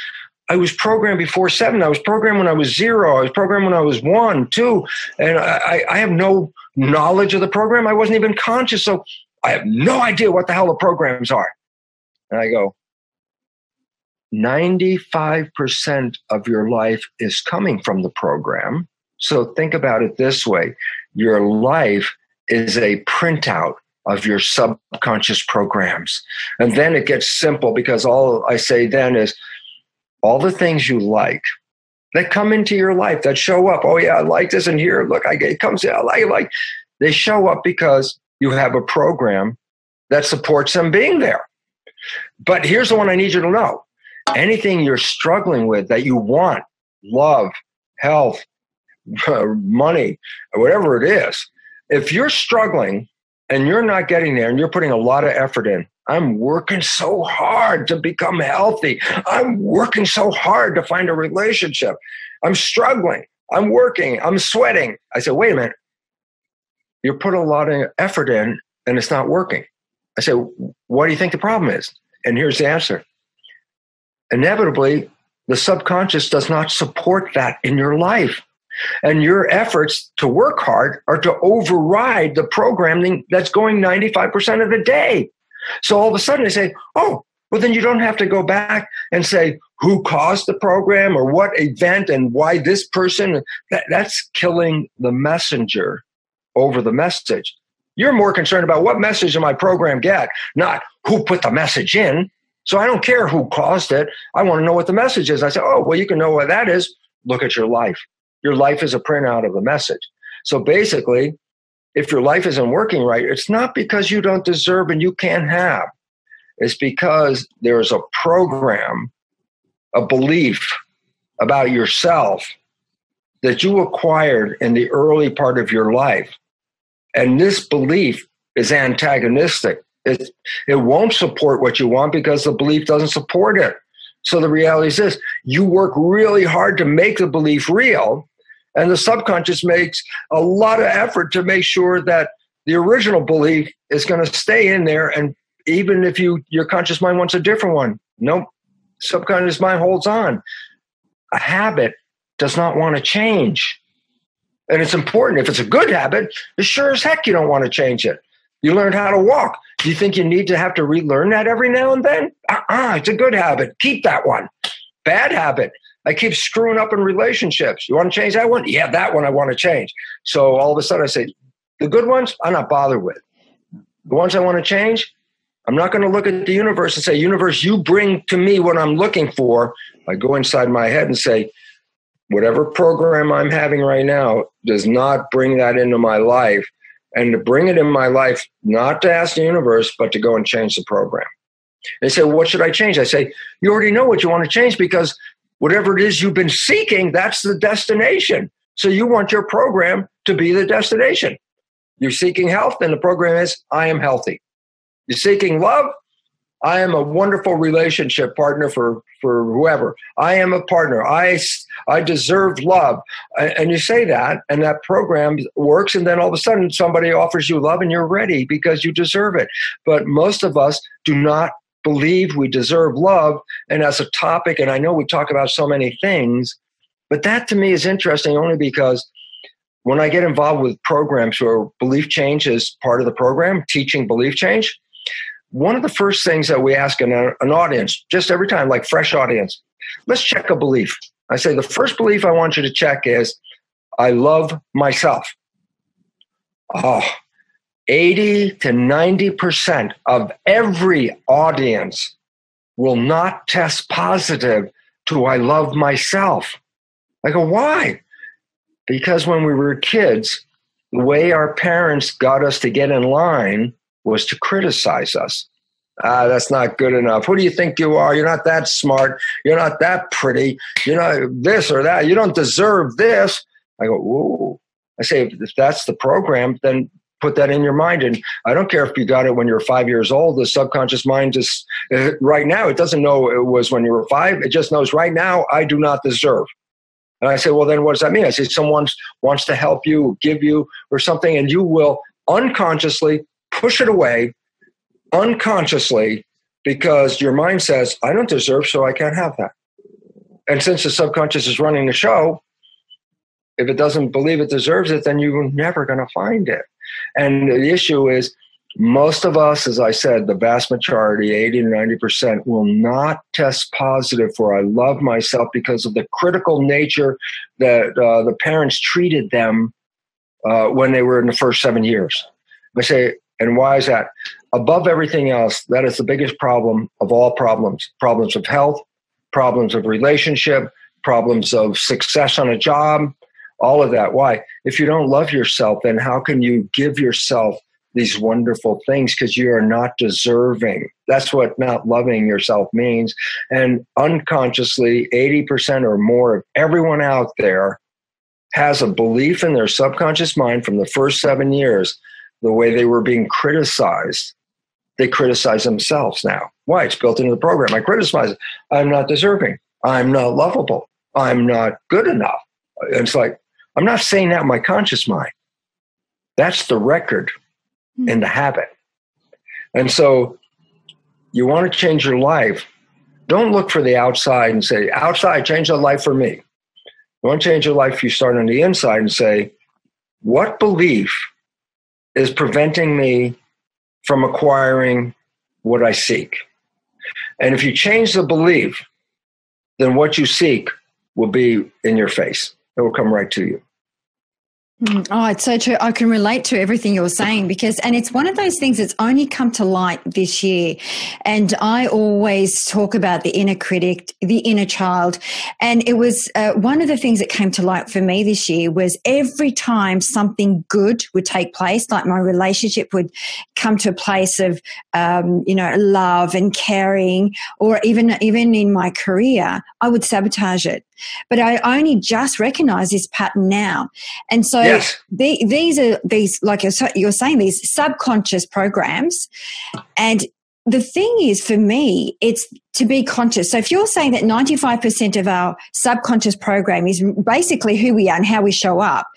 I was programmed before seven. I was programmed when I was zero. I was programmed when I was one, two. And I, I have no knowledge of the program. I wasn't even conscious. So I have no idea what the hell the programs are. And I go, ninety-five percent of your life is coming from the program. So think about it this way. Your life is a printout of your subconscious programs. And then it gets simple, because all I say then is all the things you like that come into your life that show up. Oh yeah, I like this, and here, look, I get, it comes out, I like, they show up because you have a program that supports them being there. But here's the one I need you to know. Anything you're struggling with that you want, love, health, money, whatever it is, if you're struggling and you're not getting there and you're putting a lot of effort in, I'm working so hard to become healthy. I'm working so hard to find a relationship. I'm struggling. I'm working. I'm sweating. I said, wait a minute. You put a lot of effort in and it's not working. I said, what do you think the problem is? And here's the answer. Inevitably, the subconscious does not support that in your life. And your efforts to work hard are to override the programming that's going ninety-five percent of the day. So all of a sudden they say, oh, well, then you don't have to go back and say who caused the program or what event and why this person. That, that's killing the messenger over the message. You're more concerned about what message did my program get, not who put the message in. So I don't care who caused it. I want to know what the message is. I say, oh, well, you can know what that is. Look at your life. Your life is a printout of the message. So basically, if your life isn't working right, it's not because you don't deserve and you can't have. It's because there's a program, a belief about yourself that you acquired in the early part of your life. And this belief is antagonistic. It, it won't support what you want because the belief doesn't support it. So the reality is this, you work really hard to make the belief real, and the subconscious makes a lot of effort to make sure that the original belief is going to stay in there. And even if you your conscious mind wants a different one, nope, subconscious mind holds on. A habit does not want to change. And it's important. If it's a good habit, it sure as heck you don't want to change it. You learned how to walk. Do you think you need to have to relearn that every now and then? Uh-uh, it's a good habit. Keep that one. Bad habit. I keep screwing up in relationships. You want to change that one? Yeah, that one I want to change. So all of a sudden I say, the good ones, I'm not bothered with. The ones I want to change, I'm not going to look at the universe and say, universe, you bring to me what I'm looking for. I go inside my head and say, whatever program I'm having right now does not bring that into my life. And to bring it in my life, not to ask the universe, but to go and change the program. They say, well, what should I change? I say, you already know what you want to change because whatever it is you've been seeking, that's the destination. So you want your program to be the destination. You're seeking health, and the program is, I am healthy. You're seeking love. I am a wonderful relationship partner for, for whoever. I am a partner. I, I deserve love. And you say that, and that program works, and then all of a sudden somebody offers you love, and you're ready because you deserve it. But most of us do not believe we deserve love. And as a topic, and I know we talk about so many things, but that to me is interesting only because when I get involved with programs where belief change is part of the program, teaching belief change, one of the first things that we ask in an audience, just every time, like fresh audience, let's check a belief. I say, the first belief I want you to check is, I love myself. Oh, eighty to ninety percent of every audience will not test positive to I love myself. I go, why? Because when we were kids, the way our parents got us to get in line was to criticize us. Ah, that's not good enough. Who do you think you are? You're not that smart. You're not that pretty. You're not this or that. You don't deserve this. I go, whoa. I say, if that's the program, then put that in your mind. And I don't care if you got it when you're five years old. The subconscious mind just, right now, it doesn't know it was when you were five. It just knows right now, I do not deserve. And I say, well, then what does that mean? I say, someone wants to help you, give you, or something, and you will unconsciously push it away unconsciously because your mind says, I don't deserve, so I can't have that. And since the subconscious is running the show, if it doesn't believe it deserves it, then you're never going to find it. And the issue is most of us, as I said, the vast majority, eighty to ninety percent, will not test positive for I love myself because of the critical nature that uh, the parents treated them uh, when they were in the first seven years. I say, and why is that? Above everything else, that is the biggest problem of all problems. Problems of health, problems of relationship, problems of success on a job, all of that. Why? If you don't love yourself, then how can you give yourself these wonderful things because you are not deserving. That's what not loving yourself means. And unconsciously, eighty percent or more of everyone out there has a belief in their subconscious mind from the first seven years, the way they were being criticized. They criticize themselves now. Why? It's built into the program. I criticize it. I'm not deserving. I'm not lovable. I'm not good enough. It's like, I'm not saying that in my conscious mind. That's the record and the habit. And so you want to change your life. Don't look for the outside and say, outside, change the life for me. You want to change your life, you start on the inside and say, what belief is preventing me from acquiring what I seek? And if you change the belief, then what you seek will be in your face. It will come right to you. Oh, it's so true. I can relate to everything you're saying because, and it's one of those things that's only come to light this year. And I always talk about the inner critic, the inner child. And it was uh, one of the things that came to light for me this year was every time something good would take place, like my relationship would come to a place of, um, you know, love and caring, or even, even in my career, I would sabotage it. But I only just recognize this pattern now. And so yes. the, these are these, like you're saying, these subconscious programs. And the thing is, for me, it's to be conscious. So if you're saying that ninety-five percent of our subconscious program is basically who we are and how we show up,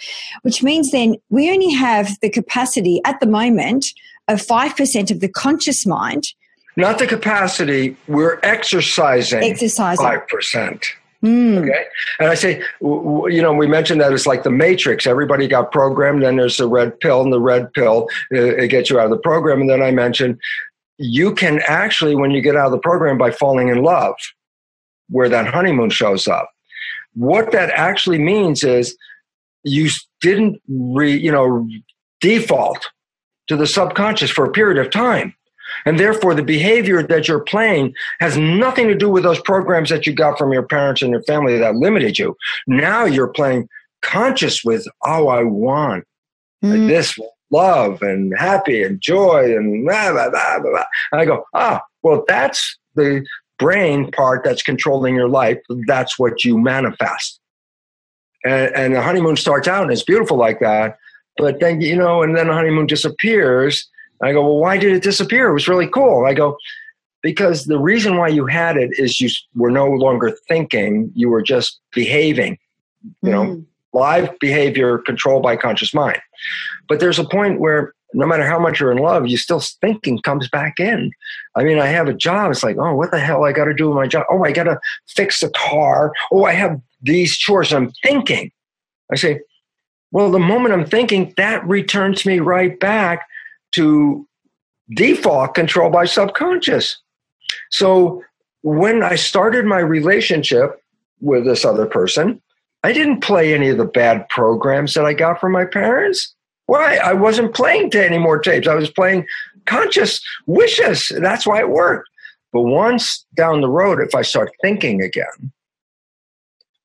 which means then we only have the capacity at the moment of five percent of the conscious mind. Not the capacity, we're exercising, exercising. five percent. Mm. Okay, and I say, you know, we mentioned that it's like the Matrix. Everybody got programmed, then there's the red pill, and the red pill, it gets you out of the program. And then I mentioned, you can actually, when you get out of the program by falling in love, where that honeymoon shows up. What that actually means is you didn't, re, you know, default to the subconscious for a period of time. And therefore, the behavior that you're playing has nothing to do with those programs that you got from your parents and your family that limited you. Now you're playing conscious with, oh, I want mm. this love and happy and joy and blah, blah, blah, blah. And I go, ah, oh, well, that's the brain part that's controlling your life. That's what you manifest. And, and the honeymoon starts out and it's beautiful like that. But then, you know, and then the honeymoon disappears. I go, well, why did it disappear? It was really cool. I go, because the reason why you had it is you were no longer thinking. You were just behaving, you know, mm. live behavior controlled by conscious mind. But there's a point where no matter how much you're in love, you still thinking comes back in. I mean, I have a job. It's like, oh, what the hell I got to do with my job? Oh, I got to fix the car. Oh, I have these chores. I'm thinking. I say, well, the moment I'm thinking, that returns me right back to default control by subconscious. So when I started my relationship with this other person, I didn't play any of the bad programs that I got from my parents. Why? I wasn't playing to any more tapes. I was playing conscious wishes. That's why it worked. But once down the road, if I start thinking again,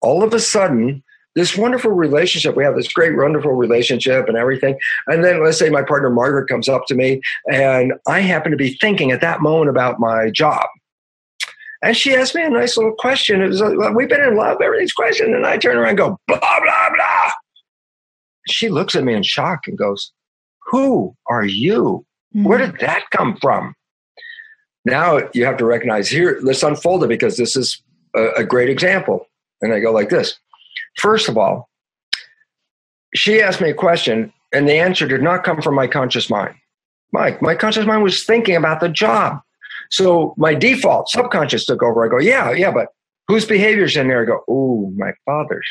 all of a sudden, this wonderful relationship, we have this great, wonderful relationship and everything. And then let's say my partner, Margaret, comes up to me and I happen to be thinking at that moment about my job. And she asked me a nice little question. It was like, well, we've been in love, everything's question. And I turn around and go, blah, blah, blah. She looks at me in shock and goes, who are you? Where did that come from? Now you have to recognize here, let's unfold it because this is a, a great example. And I go like this. First of all, she asked me a question, and the answer did not come from my conscious mind. Mike, my conscious mind was thinking about the job. So my default subconscious took over. I go, yeah, yeah, but whose behavior's in there? I go, oh, my father's.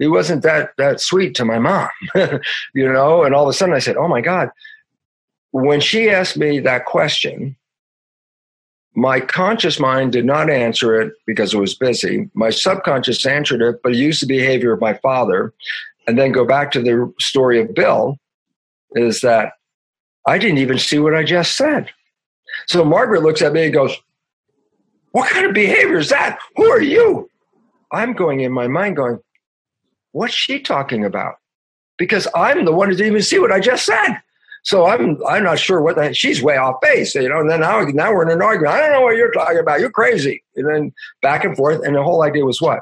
He wasn't that that sweet to my mom, you know? And all of a sudden I said, oh, my God. When she asked me that question, my conscious mind did not answer it because it was busy. My subconscious answered it, but used the behavior of my father. And then go back to the story of Bill, is that I didn't even see what I just said. So Margaret looks at me and goes, what kind of behavior is that? Who are you? I'm going in my mind going, what's she talking about? Because I'm the one who didn't even see what I just said. So I'm I'm not sure what the, she's way off base, you know. And then now now we're in an argument. I don't know what you're talking about. You're crazy. And then back and forth. And the whole idea was what?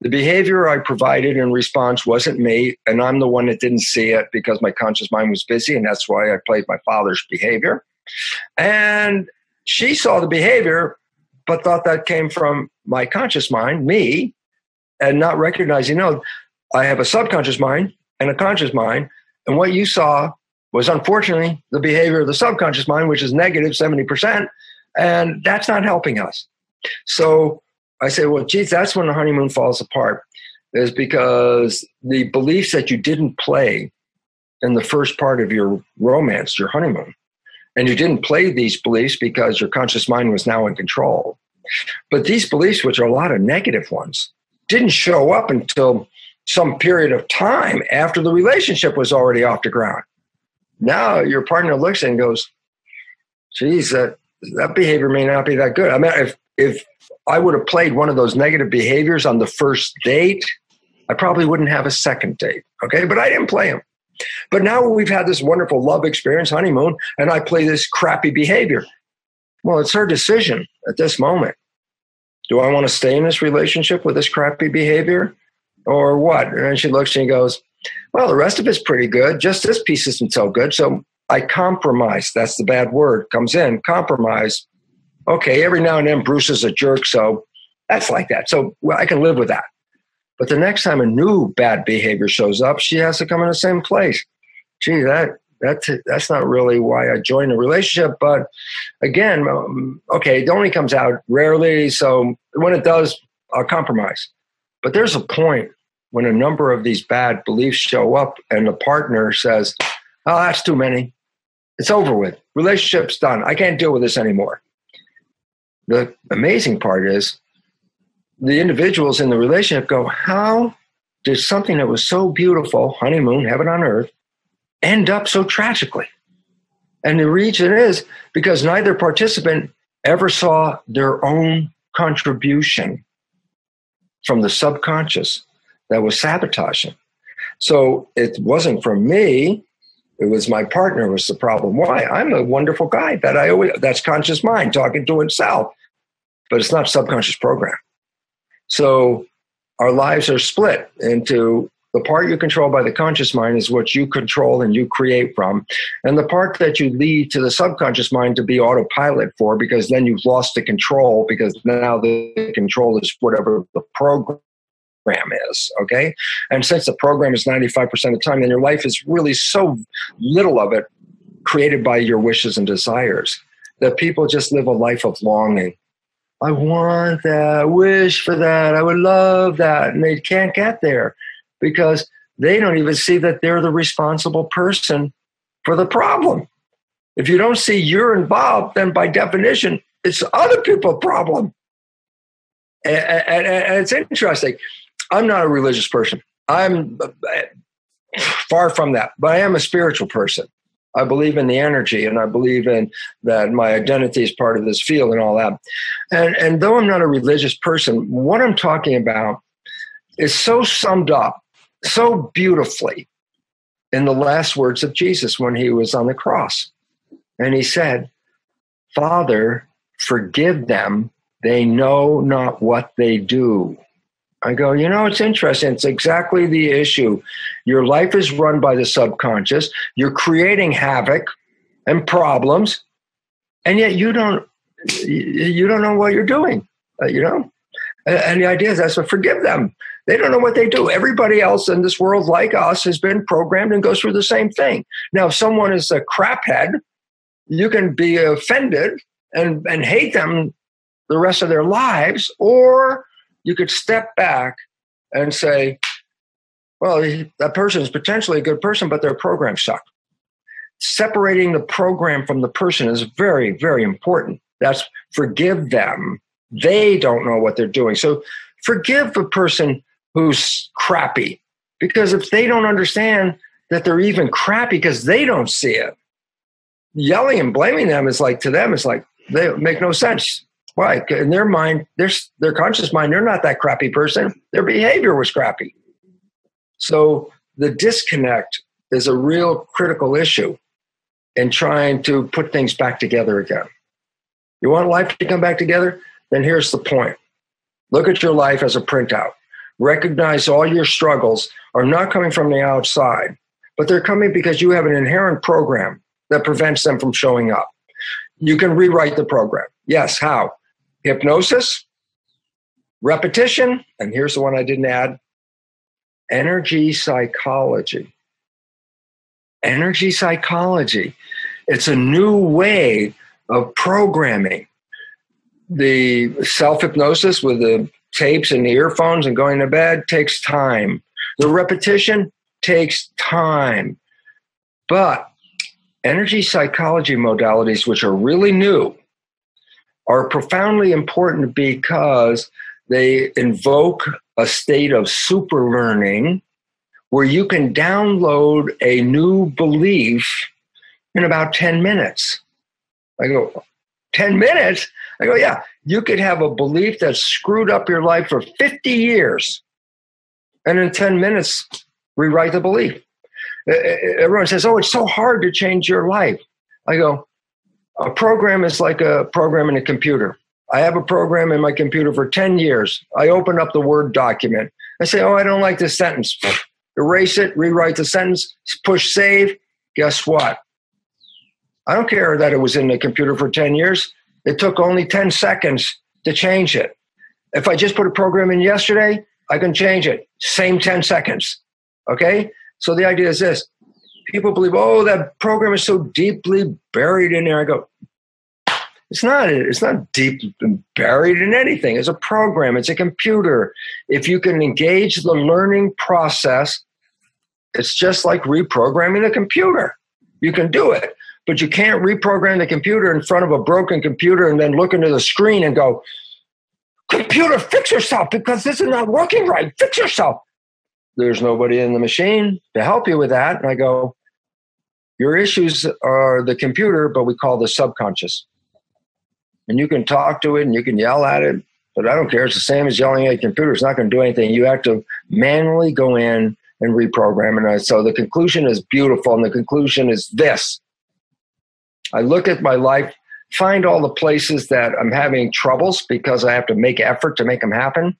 The behavior I provided in response wasn't me, and I'm the one that didn't see it because my conscious mind was busy, and that's why I played my father's behavior. And she saw the behavior, but thought that came from my conscious mind, me, and not recognizing, no, I have a subconscious mind and a conscious mind, and what you saw was unfortunately the behavior of the subconscious mind, which is negative seventy percent, and that's not helping us. So I say, well, geez, that's when the honeymoon falls apart, is because the beliefs that you didn't play in the first part of your romance, your honeymoon, and you didn't play these beliefs because your conscious mind was now in control. But these beliefs, which are a lot of negative ones, didn't show up until some period of time after the relationship was already off the ground. Now your partner looks and goes, geez, that, that behavior may not be that good. I mean, if, if I would have played one of those negative behaviors on the first date, I probably wouldn't have a second date, okay? But I didn't play them. But now we've had this wonderful love experience, honeymoon, and I play this crappy behavior. Well, it's her decision at this moment. Do I want to stay in this relationship with this crappy behavior or what? And she looks and she goes, well, the rest of it's pretty good. Just this piece isn't so good. So I compromise. That's the bad word. Comes in, compromise. Okay, every now and then Bruce is a jerk, so that's like that. So well, I can live with that. But the next time a new bad behavior shows up, she has to come in the same place. Gee, that that that's not really why I joined the relationship. But again, okay, it only comes out rarely. So when it does, I'll compromise. But there's a point when a number of these bad beliefs show up and the partner says, oh, that's too many. It's over with. Relationship's done. I can't deal with this anymore. The amazing part is, the individuals in the relationship go, how did something that was so beautiful, honeymoon, heaven on earth, end up so tragically? And the reason is because neither participant ever saw their own contribution from the subconscious that was sabotaging. So it wasn't from me. It was my partner was the problem. Why? I'm a wonderful guy that I always, that's conscious mind talking to himself, but it's not subconscious program. So our lives are split into the part you control by the conscious mind is what you control and you create from. And the part that you lead to the subconscious mind to be autopilot for, because then you've lost the control, because now the control is whatever the program is. Okay. And since the program is ninety-five percent of the time, then your life is really so little of it created by your wishes and desires that people just live a life of longing. I want that, I wish for that, I would love that. And they can't get there because they don't even see that they're the responsible person for the problem. If you don't see you're involved, then by definition, it's other people's problem. And, and, and it's interesting. I'm not a religious person. I'm far from that, but I am a spiritual person. I believe in the energy, and I believe in that my identity is part of this field and all that. And, and though I'm not a religious person, what I'm talking about is so summed up so beautifully in the last words of Jesus when he was on the cross. And he said, Father, forgive them. They know not what they do. I go, you know, it's interesting. It's exactly the issue. Your life is run by the subconscious. You're creating havoc and problems, and yet you don't you don't know what you're doing, you know? And the idea is that's what forgive them. They don't know what they do. Everybody else in this world like us has been programmed and goes through the same thing. Now, if someone is a craphead, you can be offended and, and hate them the rest of their lives, or you could step back and say, well, that person is potentially a good person, but their program sucked. Separating the program from the person is very, very important. That's forgive them. They don't know what they're doing. So forgive the person who's crappy, because if they don't understand that they're even crappy because they don't see it, yelling and blaming them is like, to them, it's like, they make no sense. Why? In their mind, their, their conscious mind, they're not that crappy person. Their behavior was crappy. So the disconnect is a real critical issue. and trying to put things back together again. You want life to come back together? Then here's the point. Look at your life as a printout. Recognize all your struggles are not coming from the outside, but they're coming because you have an inherent program that prevents them from showing up. You can rewrite the program. Yes, how? Hypnosis, repetition, and here's the one I didn't add, energy psychology. Energy psychology. It's a new way of programming. The self-hypnosis with the tapes and the earphones and going to bed takes time. The repetition takes time. But energy psychology modalities, which are really new, are profoundly important because they invoke a state of super learning where you can download a new belief in about ten minutes. I go, ten minutes? I go, yeah, you could have a belief that screwed up your life for fifty years and in ten minutes rewrite the belief. Everyone says, oh, it's so hard to change your life. I go, a program is like a program in a computer. I have a program in my computer for ten years. I open up the Word document. I say, oh, I don't like this sentence. Erase it, rewrite the sentence, push save. Guess what? I don't care that it was in the computer for ten years. It took only ten seconds to change it. If I just put a program in yesterday, I can change it. Same ten seconds. Okay? So the idea is this. People believe, oh, that program is so deeply buried in there. I go, it's not, it's not deeply buried in anything. It's a program. It's a computer. If you can engage the learning process, it's just like reprogramming a computer. You can do it, but you can't reprogram the computer in front of a broken computer and then look into the screen and go, computer, fix yourself because this is not working right. Fix yourself. There's nobody in the machine to help you with that. And I go, your issues are the computer, but we call the subconscious. And you can talk to it and you can yell at it, but I don't care. It's the same as yelling at a computer. It's not going to do anything. You have to manually go in and reprogram it. And so the conclusion is beautiful. And the conclusion is this. I look at my life, find all the places that I'm having troubles because I have to make effort to make them happen.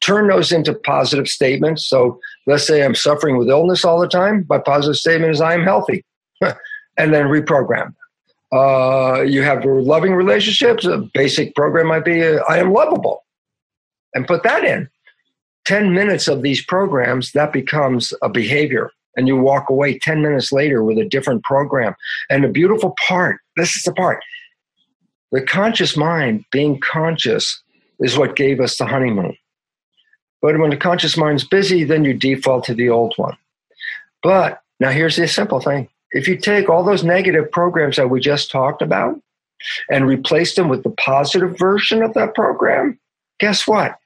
Turn those into positive statements. So let's say I'm suffering with illness all the time. My positive statement is I am healthy. And then reprogram. Uh, you have loving relationships. A basic program might be uh, I am lovable. And put that in. ten minutes of these programs, that becomes a behavior. And you walk away ten minutes later with a different program. And the beautiful part, this is the part, the conscious mind being conscious is what gave us the honeymoon. But when the conscious mind's busy, then you default to the old one. But now here's the simple thing. If you take all those negative programs that we just talked about and replace them with the positive version of that program, guess what?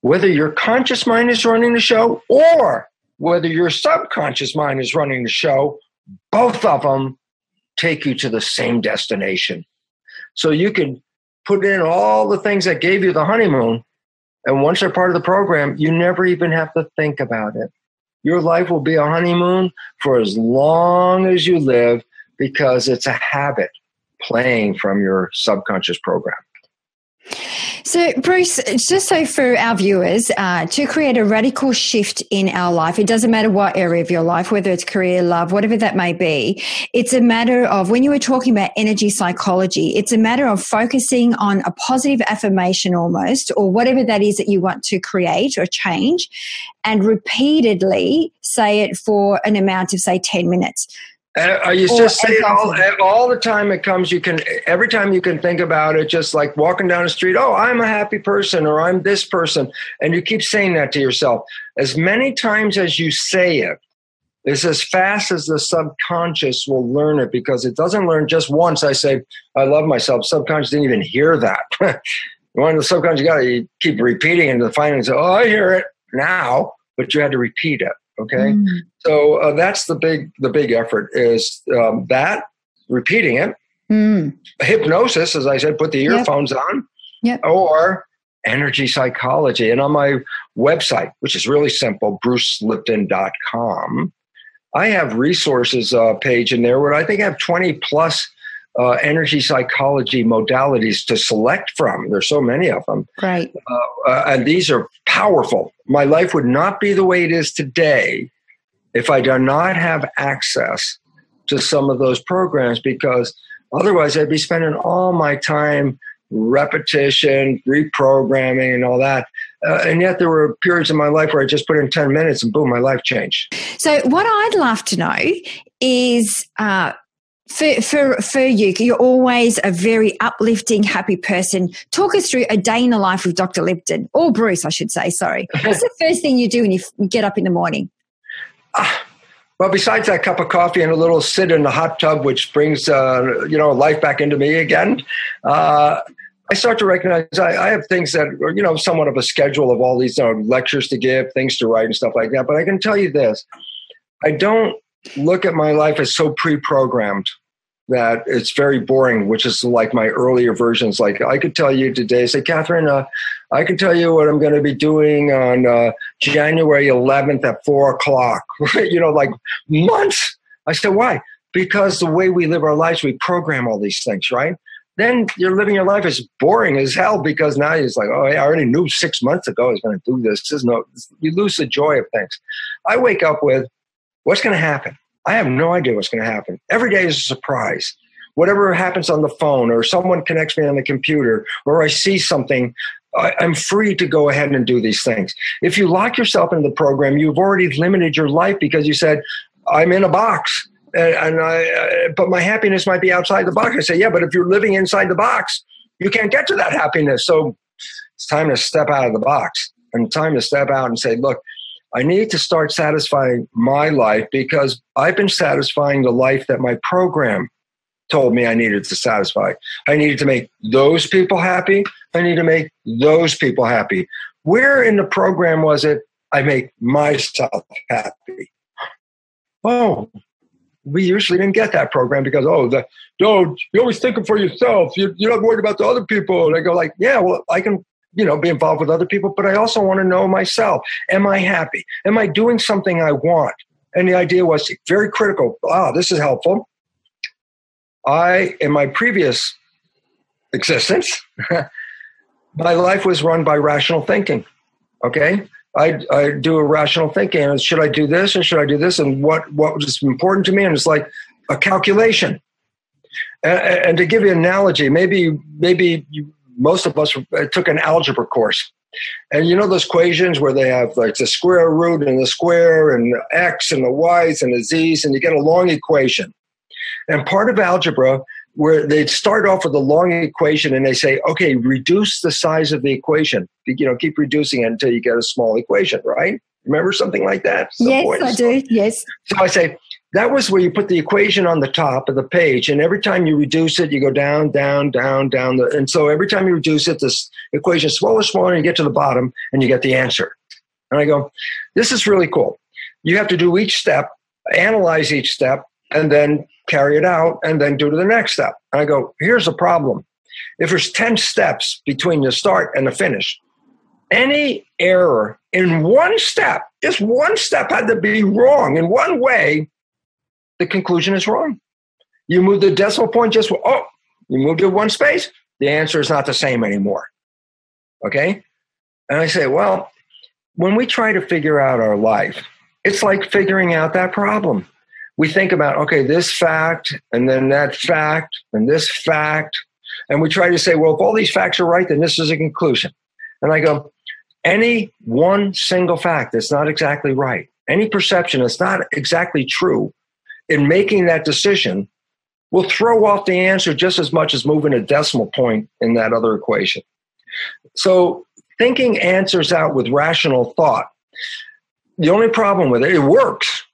Whether your conscious mind is running the show or whether your subconscious mind is running the show, both of them take you to the same destination. So you can put in all the things that gave you the honeymoon, and once they're part of the program, you never even have to think about it. Your life will be a honeymoon for as long as you live because it's a habit playing from your subconscious program. So, Bruce, just so for our viewers, uh, to create a radical shift in our life, it doesn't matter what area of your life, whether it's career, love, whatever that may be, it's a matter of, when you were talking about energy psychology, it's a matter of focusing on a positive affirmation almost, or whatever that is that you want to create or change, and repeatedly say it for an amount of, say, ten minutes. Uh, you just say it all, all the time it comes. You can, every time you can think about it, just like walking down the street, oh, I'm a happy person or I'm this person. And you keep saying that to yourself. As many times as you say it, it's as fast as the subconscious will learn it because it doesn't learn just once. I say, I love myself. Subconscious didn't even hear that. When the subconscious, you got to keep repeating it and finally say, oh, I hear it now, but you had to repeat it. Okay, mm. so uh, that's the big the big effort is um, that repeating it, mm. hypnosis, as I said, put the earphones yep. on, yep. or energy psychology. And on my website, which is really simple, bruce lipton dot com, I have resources uh, page in there where I think I have twenty plus uh, energy psychology modalities to select from. There's so many of them. Right. Uh, uh, and these are powerful. My life would not be the way it is today if I did not have access to some of those programs, because otherwise I'd be spending all my time repetition, reprogramming, and all that. Uh, and yet there were periods in my life where I just put in ten minutes and boom, my life changed. So what I'd love to know is uh, for, for, for you, you're always a very uplifting, happy person. Talk us through a day in the life with Doctor Lipton, or Bruce, I should say, sorry. What's the first thing you do when you get up in the morning? Uh, well, besides that cup of coffee and a little sit in the hot tub, which brings, uh, you know, life back into me again, uh, I start to recognize I, I have things that are, you know, somewhat of a schedule of all these you know, lectures to give, things to write and stuff like that. But I can tell you this, I don't look at my life as so pre-programmed that it's very boring, which is like my earlier versions. Like I could tell you today, say, Catherine, uh, I can tell you what I'm going to be doing on uh, January eleventh at four o'clock, you know, like months. I said, why? Because the way we live our lives, we program all these things, right? Then you're living your life as boring as hell because now it's like, oh, I already knew six months ago I was going to do this. There's no, you lose the joy of things. I wake up with, what's going to happen? I have no idea what's going to happen. Every day is a surprise. Whatever happens on the phone or someone connects me on the computer or I see something, I'm free to go ahead and do these things. If you lock yourself into the program, you've already limited your life because you said, I'm in a box. And I, but my happiness might be outside the box. I say, yeah, but if you're living inside the box, you can't get to that happiness. So it's time to step out of the box and time to step out and say, look, I need to start satisfying my life because I've been satisfying the life that my program told me I needed to satisfy. I needed to make those people happy. I need to make those people happy. Where in the program was it? I make myself happy. Oh, we usually didn't get that program because, oh, the, oh you're always thinking for yourself. You're, you're not worried about the other people. And I go like, yeah, well, I can, you know, be involved with other people, but I also want to know myself. Am I happy? Am I doing something I want? And the idea was very critical. Ah, this is helpful. I, in my previous existence, my life was run by rational thinking. Okay. I, I do a rational thinking. And should I do this or should I do this? And what, what was important to me? And it's like a calculation. And, and to give you an analogy, maybe, maybe you, most of us took an algebra course. And you know those equations where they have like the square root and the square and the X and the Y's and the Z's, and you get a long equation. And part of algebra where they start off with a long equation and they say, okay, reduce the size of the equation. You know, keep reducing it until you get a small equation, right? Remember something like that? Yes, point. I do. Yes. So I say, that was where you put the equation on the top of the page. And every time you reduce it, you go down, down, down, down. The, and so every time you reduce it, this equation is smaller, smaller, and you get to the bottom and you get the answer. And I go, this is really cool. You have to do each step, analyze each step, and then carry it out, and then do to the next step. And I go, here's the problem. If there's ten steps between the start and the finish, any error in one step, just one step had to be wrong in one way, the conclusion is wrong. You move the decimal point just, oh, you moved it one space, the answer is not the same anymore. Okay? And I say, well, when we try to figure out our life, it's like figuring out that problem. We think about, okay, this fact, and then that fact, and this fact. And we try to say, well, if all these facts are right, then this is a conclusion. And I go, any one single fact that's not exactly right, any perception that's not exactly true in making that decision will throw off the answer just as much as moving a decimal point in that other equation. So thinking answers out with rational thought. The only problem with it, it works.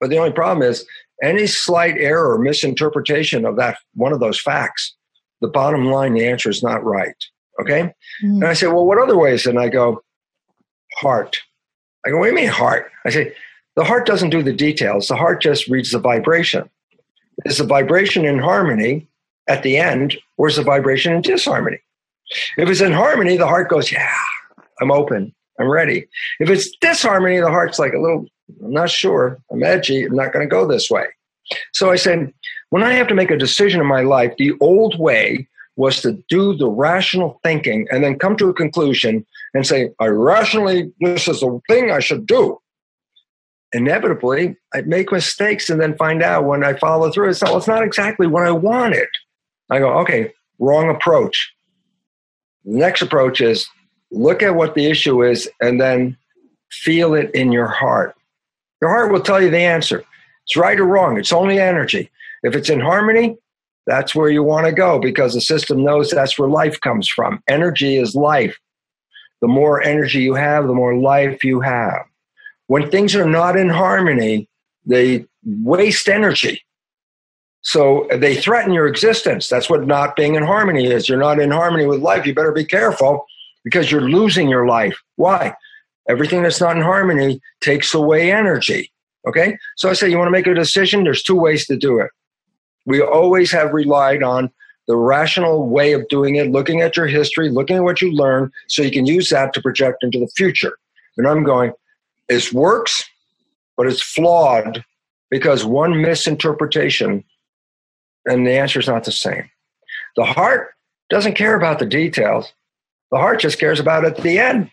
But the only problem is any slight error or misinterpretation of that one of those facts, the bottom line, the answer is not right. Okay? Mm-hmm. And I say, well, what other ways? And I go, heart. I go, what do you mean heart? I say, the heart doesn't do the details. The heart just reads the vibration. Is the vibration in harmony at the end, or is the vibration in disharmony? If it's in harmony, the heart goes, yeah, I'm open. I'm ready. If it's disharmony, the heart's like a little I'm not sure. I'm edgy. I'm not going to go this way. So I said, when I have to make a decision in my life, the old way was to do the rational thinking and then come to a conclusion and say, I rationally, this is the thing I should do. Inevitably, I make mistakes and then find out when I follow through, it's not, well, it's not exactly what I wanted. I go, okay, wrong approach. The next approach is look at what the issue is and then feel it in your heart. Your heart will tell you the answer. It's right or wrong. It's only energy. If it's in harmony, that's where you want to go because the system knows that's where life comes from. Energy is life. The more energy you have, the more life you have. When things are not in harmony, they waste energy. So they threaten your existence. That's what not being in harmony is. You're not in harmony with life. You better be careful because you're losing your life. Why? Everything that's not in harmony takes away energy. Okay? So I say, you want to make a decision? There's two ways to do it. We always have relied on the rational way of doing it, looking at your history, looking at what you learn, so you can use that to project into the future. And I'm going, this works, but it's flawed because one misinterpretation and the answer is not the same. The heart doesn't care about the details. The heart just cares about at the end.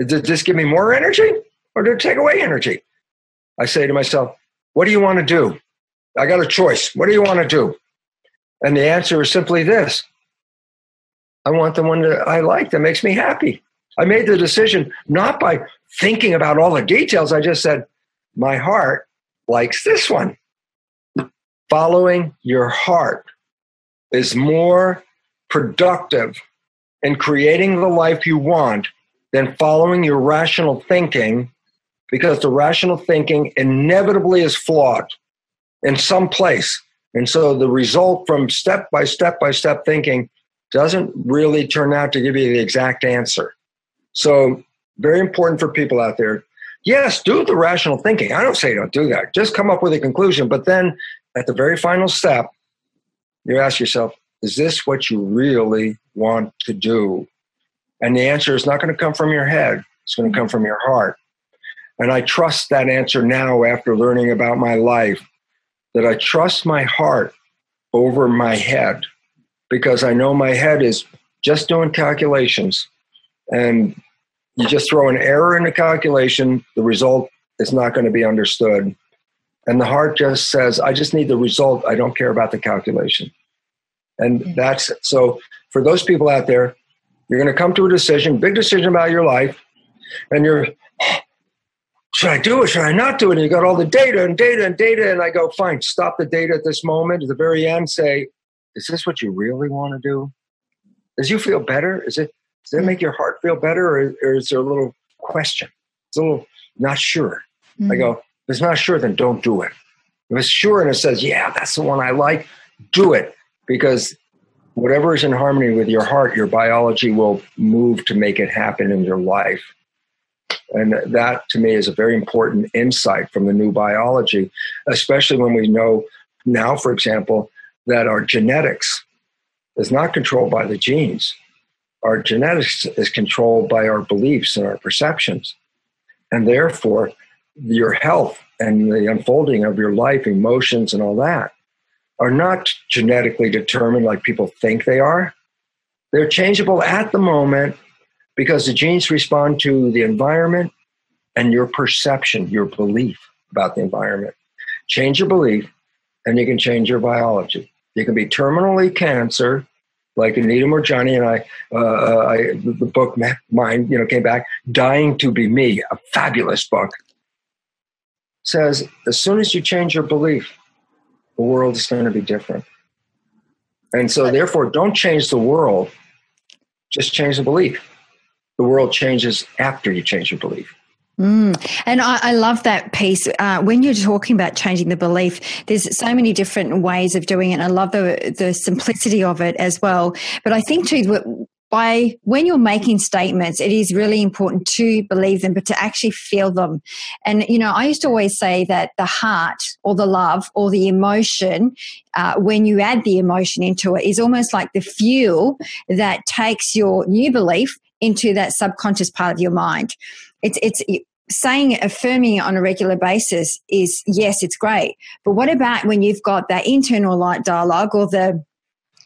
Did this give me more energy or did it take away energy? I say to myself, what do you want to do? I got a choice. What do you want to do? And the answer is simply this. I want the one that I like that makes me happy. I made the decision not by thinking about all the details. I just said, my heart likes this one. Following your heart is more productive in creating the life you want than following your rational thinking, because the rational thinking inevitably is flawed in some place. And so the result from step by step by step thinking doesn't really turn out to give you the exact answer. So very important for people out there. Yes, do the rational thinking. I don't say don't do that. Just come up with a conclusion. But then at the very final step, you ask yourself, is this what you really want to do? And the answer is not going to come from your head. It's going to come from your heart. And I trust that answer now after learning about my life, that I trust my heart over my head, because I know my head is just doing calculations. And you just throw an error in the calculation, the result is not going to be understood. And the heart just says, I just need the result. I don't care about the calculation. And that's it. So for those people out there, you're going to come to a decision, big decision about your life, and you're, should I do it? Should I not do it? And you got all the data and data and data. And I go, fine, stop the data at this moment. At the very end, say, is this what you really want to do? Does you feel better? Is it, does that make your heart feel better? Or, or is there a little question? It's a little not sure. Mm-hmm. I go, if it's not sure, then don't do it. If it's sure and it says, yeah, that's the one I like, do it. Because whatever is in harmony with your heart, your biology will move to make it happen in your life. And that, to me, is a very important insight from the new biology, especially when we know now, for example, that our genetics is not controlled by the genes. Our genetics is controlled by our beliefs and our perceptions. And therefore, your health and the unfolding of your life, emotions and all that, are not genetically determined like people think they are. They're changeable at the moment, because the genes respond to the environment and your perception, your belief about the environment. Change your belief and you can change your biology. You can be terminally cancer, like Anita Moorjani and I, uh, I the book mine, you know, came back, Dying to Be Me, a fabulous book, says as soon as you change your belief, the world is going to be different. And so therefore, don't change the world, just change the belief. The world changes after you change your belief. Mm. And I, I love that piece. Uh, when you're talking about changing the belief, there's so many different ways of doing it. And I love the the simplicity of it as well. But I think too, by when you're making statements, it is really important to believe them, but to actually feel them. And, you know, I used to always say that the heart or the love or the emotion, uh, when you add the emotion into it, is almost like the fuel that takes your new belief into that subconscious part of your mind. It's it's saying, affirming it on a regular basis is, yes, it's great. But what about when you've got that internal light dialogue or the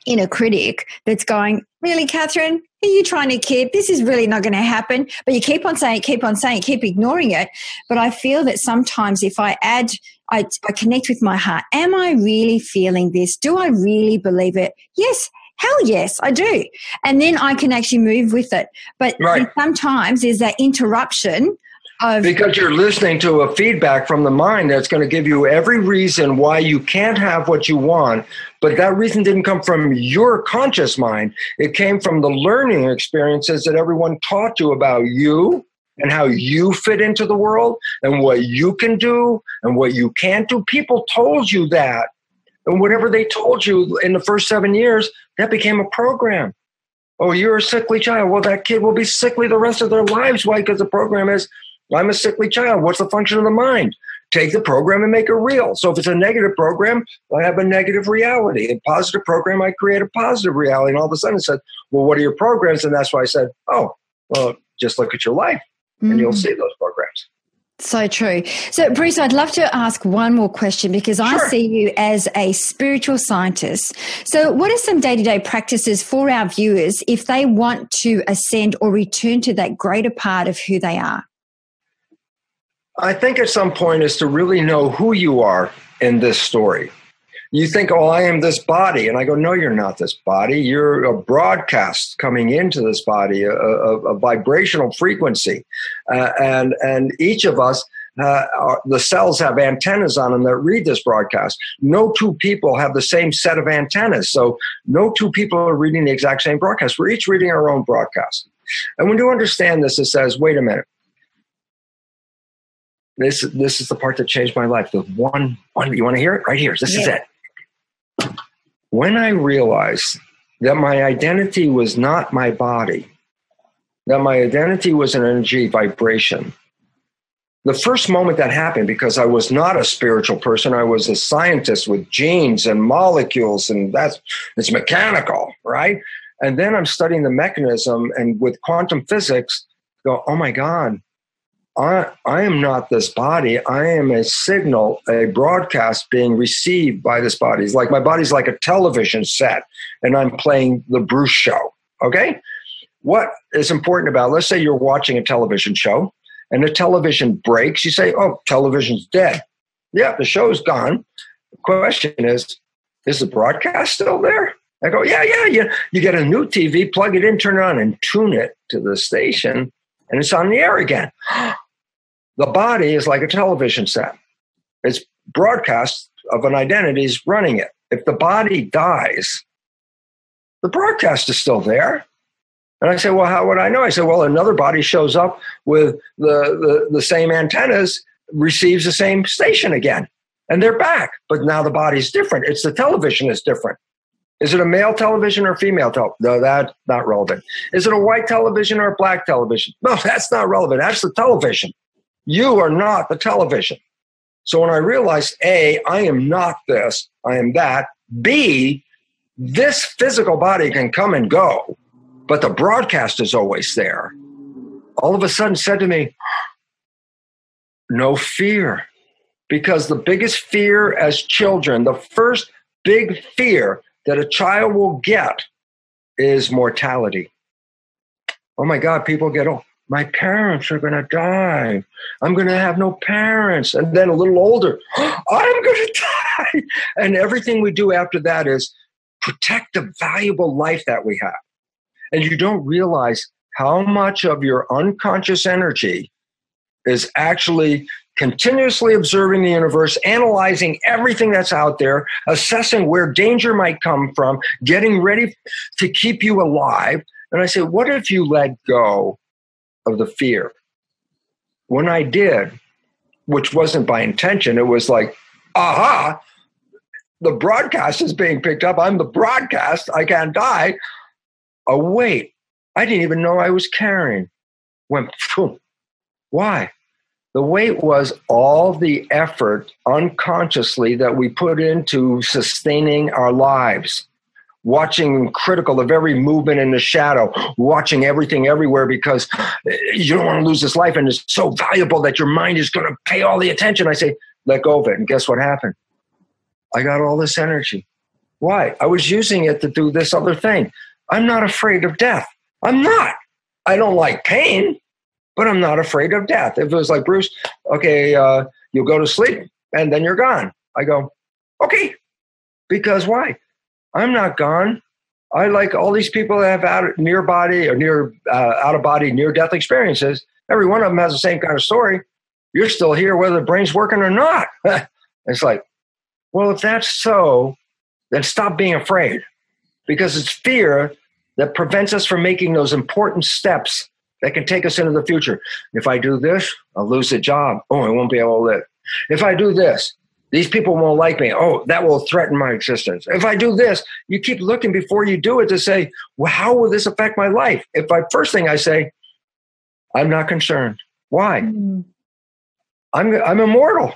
inner critic that's going, really, Catherine, are you trying to kid? This is really not going to happen. But you keep on saying, keep on saying, keep ignoring it. But I feel that sometimes if I add, I, I connect with my heart. Am I really feeling this? Do I really believe it? Yes, hell yes, I do. And then I can actually move with it. But right. sometimes there's that interruption of, because you're listening to a feedback from the mind that's going to give you every reason why you can't have what you want, but that reason didn't come from your conscious mind. It came from the learning experiences that everyone taught you about you and how you fit into the world and what you can do and what you can't do. People told you that, and whatever they told you in the first seven years, that became a program. Oh, you're a sickly child. Well, that kid will be sickly the rest of their lives. Why? Because the program is, I'm a sickly child. What's the function of the mind? Take the program and make it real. So if it's a negative program, I have a negative reality. A positive program, I create a positive reality. And all of a sudden it said, well, what are your programs? And that's why I said, oh, well, just look at your life and mm. you'll see those programs. So true. So, Bruce, I'd love to ask one more question because sure. I see you as a spiritual scientist. So what are some day-to-day practices for our viewers if they want to ascend or return to that greater part of who they are? I think at some point is to really know who you are in this story. You think, oh, I am this body. And I go, no, you're not this body. You're a broadcast coming into this body, a, a, a vibrational frequency. Uh, and, and each of us, uh, are, the cells have antennas on them that read this broadcast. No two people have the same set of antennas. So no two people are reading the exact same broadcast. We're each reading our own broadcast. And when you understand this, it says, wait a minute. This, this is the part that changed my life. The one, one you want to hear it? Right here. This yeah. is it. When I realized that my identity was not my body, that my identity was an energy vibration, the first moment that happened, because I was not a spiritual person, I was a scientist with genes and molecules, and that's it's mechanical, right? And then I'm studying the mechanism, and with quantum physics, go, oh my God. I, I am not this body. I am a signal, a broadcast being received by this body. It's like my body's like a television set, and I'm playing the Bruce show, okay? What is important about, let's say you're watching a television show, and the television breaks. You say, oh, television's dead. Yeah, the show's gone. The question is, is the broadcast still there? I go, yeah, yeah, yeah. You get a new T V, plug it in, turn it on, and tune it to the station, and it's on the air again. The body is like a television set. It's broadcast of an identity is running it. If the body dies, the broadcast is still there. And I say, well, how would I know? I say, well, another body shows up with the, the, the same antennas, receives the same station again, and they're back. But now the body's different. It's the television is different. Is it a male television or female television? No, that's not relevant. Is it a white television or a black television? No, that's not relevant. That's the television. You are not the television. So when I realized, A, I am not this, I am that. B, this physical body can come and go, but the broadcast is always there. All of a sudden said to me, no fear. Because the biggest fear as children, the first big fear that a child will get is mortality. Oh my God, people get, oh, my parents are going to die. I'm going to have no parents. And then a little older, oh, I'm going to die. And everything we do after that is protect the valuable life that we have. And you don't realize how much of your unconscious energy is actually continuously observing the universe, analyzing everything that's out there, assessing where danger might come from, getting ready to keep you alive. And I said, what if you let go of the fear? When I did, which wasn't by intention, it was like, aha, the broadcast is being picked up. I'm the broadcast. I can't die. Oh, wait, I didn't even know I was carrying. Went, phew. Why? The weight was all the effort unconsciously that we put into sustaining our lives. watching critical of every movement in the shadow, watching everything everywhere, because you don't want to lose this life and it's so valuable that your mind is going to pay all the attention. I say, let go of it. And guess what happened? I got all this energy. Why? I was using it to do this other thing. I'm not afraid of death. I'm not. I don't like pain, but I'm not afraid of death. If it was like, Bruce, okay, uh, you'll go to sleep and then you're gone. I go, okay, because why? I'm not gone. I like all these people that have out near body or near uh, out of body, near death experiences. Every one of them has the same kind of story. You're still here, whether the brain's working or not. It's like, well, if that's so, then stop being afraid, because it's fear that prevents us from making those important steps that can take us into the future. If I do this, I'll lose the job. Oh, I won't be able to live. If I do this, these people won't like me. Oh, that will threaten my existence. If I do this, you keep looking before you do it to say, well, how will this affect my life? If I, first thing I say, I'm not concerned. Why? Mm-hmm. I'm, I'm immortal.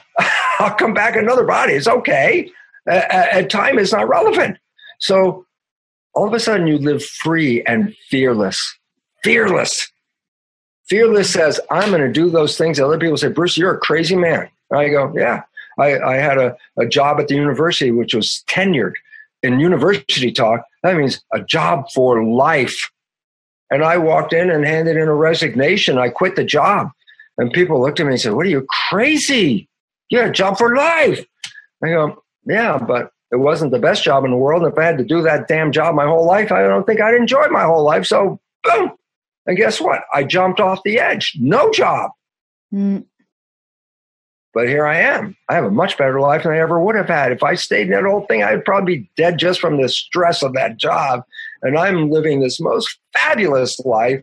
I'll come back in another body. It's okay. Uh, time is not relevant. So all of a sudden you live free and fearless. Fearless. Fearless says, I'm going to do those things. And other people say, Bruce, you're a crazy man. I go, yeah. I, I had a, a job at the university, which was tenured in university talk. That means a job for life. And I walked in and handed in a resignation. I quit the job. And people looked at me and said, what are you, crazy? You had a job for life. I go, yeah, but it wasn't the best job in the world. And if I had to do that damn job my whole life, I don't think I'd enjoy my whole life. So boom. And guess what? I jumped off the edge. No job. Mm. But here I am. I have a much better life than I ever would have had. If I stayed in that whole thing, I'd probably be dead just from the stress of that job. And I'm living this most fabulous life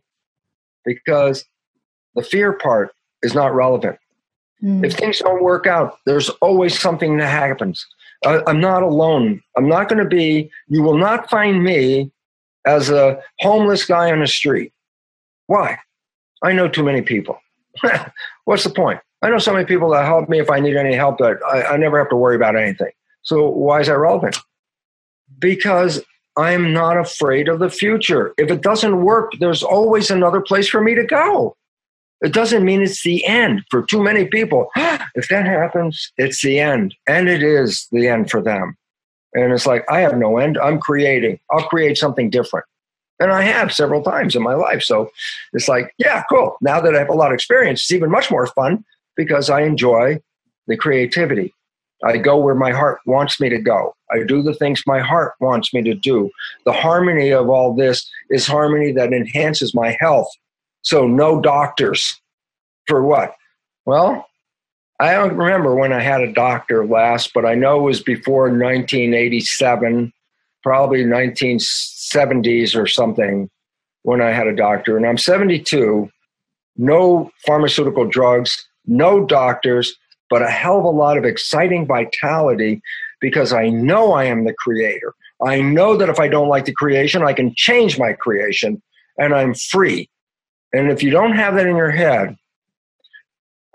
because the fear part is not relevant. Mm. If things don't work out, there's always something that happens. I, I'm not alone. I'm not going to be, you will not find me as a homeless guy on the street. Why? I know too many people. What's the point? I know so many people that help me if I need any help, that I, I never have to worry about anything. So why is that relevant? Because I'm not afraid of the future. If it doesn't work, there's always another place for me to go. It doesn't mean it's the end for too many people. If that happens, it's the end. And it is the end for them. And it's like, I have no end. I'm creating. I'll create something different. And I have several times in my life. So it's like, yeah, cool. Now that I have a lot of experience, it's even much more fun, because I enjoy the creativity. I go where my heart wants me to go. I do the things my heart wants me to do. The harmony of all this is harmony that enhances my health. So no doctors. For what? Well, I don't remember when I had a doctor last, but I know it was before nineteen eighty-seven, probably nineteen seventies or something, when I had a doctor. And I'm seventy-two, no pharmaceutical drugs, no doctors, but a hell of a lot of exciting vitality, because I know I am the creator. I know that if I don't like the creation, I can change my creation, and I'm free. And if you don't have that in your head,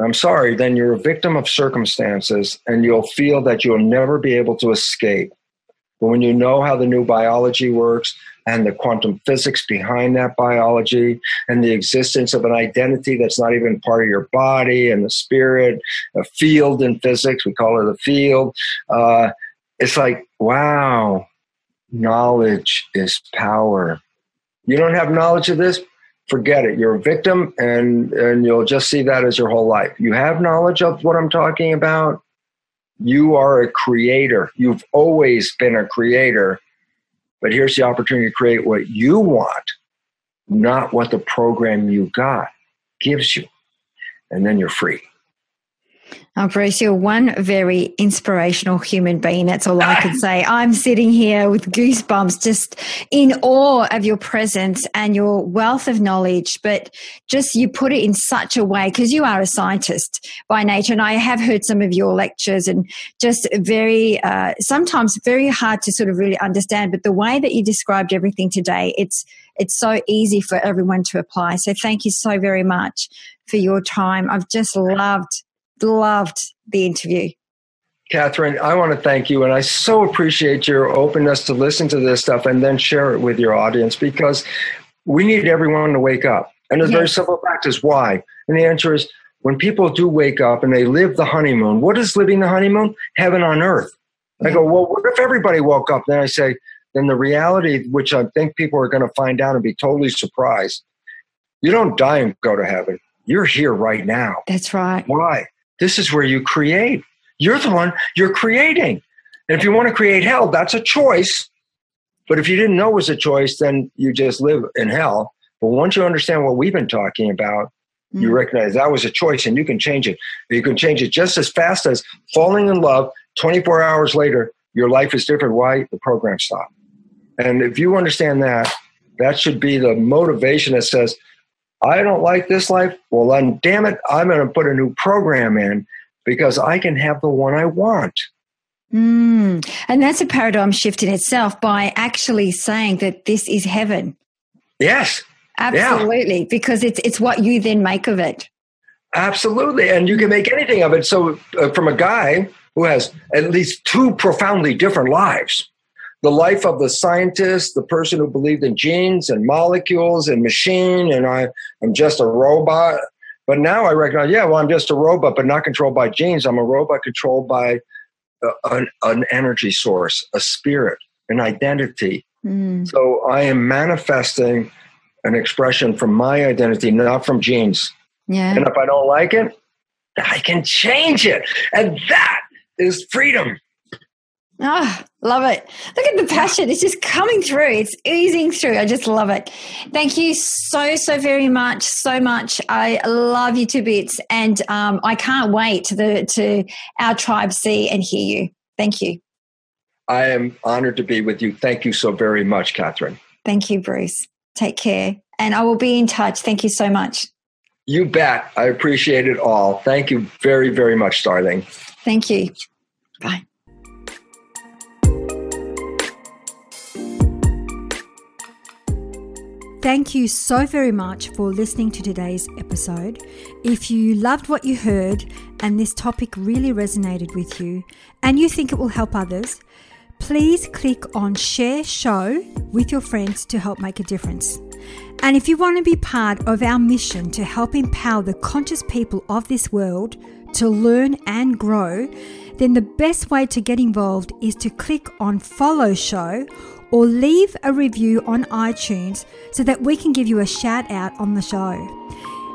I'm sorry, then you're a victim of circumstances, and you'll feel that you'll never be able to escape. But when you know how the new biology works, and the quantum physics behind that biology, and the existence of an identity that's not even part of your body, and the spirit, a field in physics, we call it a field. Uh, it's like, wow, knowledge is power. You don't have knowledge of this? Forget it. You're a victim, and, and you'll just see that as your whole life. You have knowledge of what I'm talking about. You are a creator. You've always been a creator. But here's the opportunity to create what you want, not what the program you got gives you. And then you're free. Oh, Bruce, you're one very inspirational human being. That's all I can say. I'm sitting here with goosebumps, just in awe of your presence and your wealth of knowledge. But just you put it in such a way, because you are a scientist by nature. And I have heard some of your lectures, and just very, uh, sometimes very hard to sort of really understand. But the way that you described everything today, it's it's so easy for everyone to apply. So thank you so very much for your time. I've just loved Loved the interview. Catherine, I want to thank you, and I so appreciate your openness to listen to this stuff and then share it with your audience, because we need everyone to wake up. And it's yes. very simple practice. Why? And the answer is, when people do wake up and they live the honeymoon, what is living the honeymoon? Heaven on earth. I go, well, what if everybody woke up? Then I say, then the reality, which I think people are going to find out and be totally surprised, you don't die and go to heaven. You're here right now. That's right. Why? This is where you create. You're the one, you're creating. And if you want to create hell, that's a choice. But if you didn't know it was a choice, then you just live in hell. But once you understand what we've been talking about, mm. you recognize that was a choice and you can change it. You can change it just as fast as falling in love. twenty-four hours later, your life is different. Why? The program stopped. And if you understand that, that should be the motivation that says, I don't like this life. Well, then, damn it, I'm going to put a new program in because I can have the one I want. Mm. And that's a paradigm shift in itself by actually saying that this is heaven. Yes. Absolutely, yeah. Because it's it's what you then make of it. Absolutely, and you can make anything of it. So uh, from a guy who has at least two profoundly different lives, the life of the scientist, the person who believed in genes and molecules and machine, and I, I'm just a robot. But now I recognize, yeah, well, I'm just a robot, but not controlled by genes. I'm a robot controlled by uh, an, an energy source, a spirit, an identity. Mm. So I am manifesting an expression from my identity, not from genes. Yeah. And if I don't like it, I can change it. And that is freedom. Ah, oh, love it. Look at the passion. It's just coming through. It's oozing through. I just love it. Thank you so, so very much, so much. I love you to bits. And um, I can't wait to, the, to our tribe see and hear you. Thank you. I am honored to be with you. Thank you so very much, Catherine. Thank you, Bruce. Take care. And I will be in touch. Thank you so much. You bet. I appreciate it all. Thank you very, very much, darling. Thank you. Bye. Thank you so very much for listening to today's episode. If you loved what you heard and this topic really resonated with you and you think it will help others, please click on Share Show with your friends to help make a difference. And if you want to be part of our mission to help empower the conscious people of this world to learn and grow, then the best way to get involved is to click on Follow Show or leave a review on iTunes so that we can give you a shout out on the show.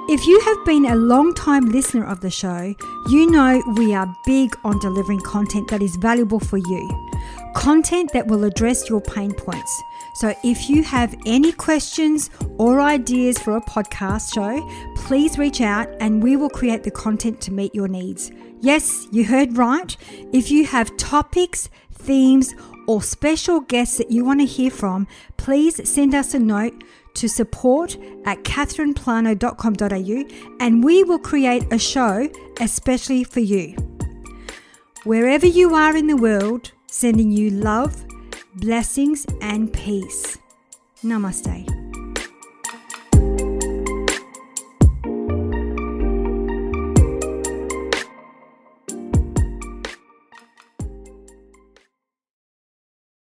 If you have been a long-time listener of the show, you know we are big on delivering content that is valuable for you. Content that will address your pain points. So if you have any questions or ideas for a podcast show, please reach out and we will create the content to meet your needs. Yes, you heard right. If you have topics, themes, or special guests that you want to hear from, please send us a note to support at catherine plano dot com dot a u and we will create a show especially for you. Wherever you are in the world, sending you love, blessings, and peace. Namaste.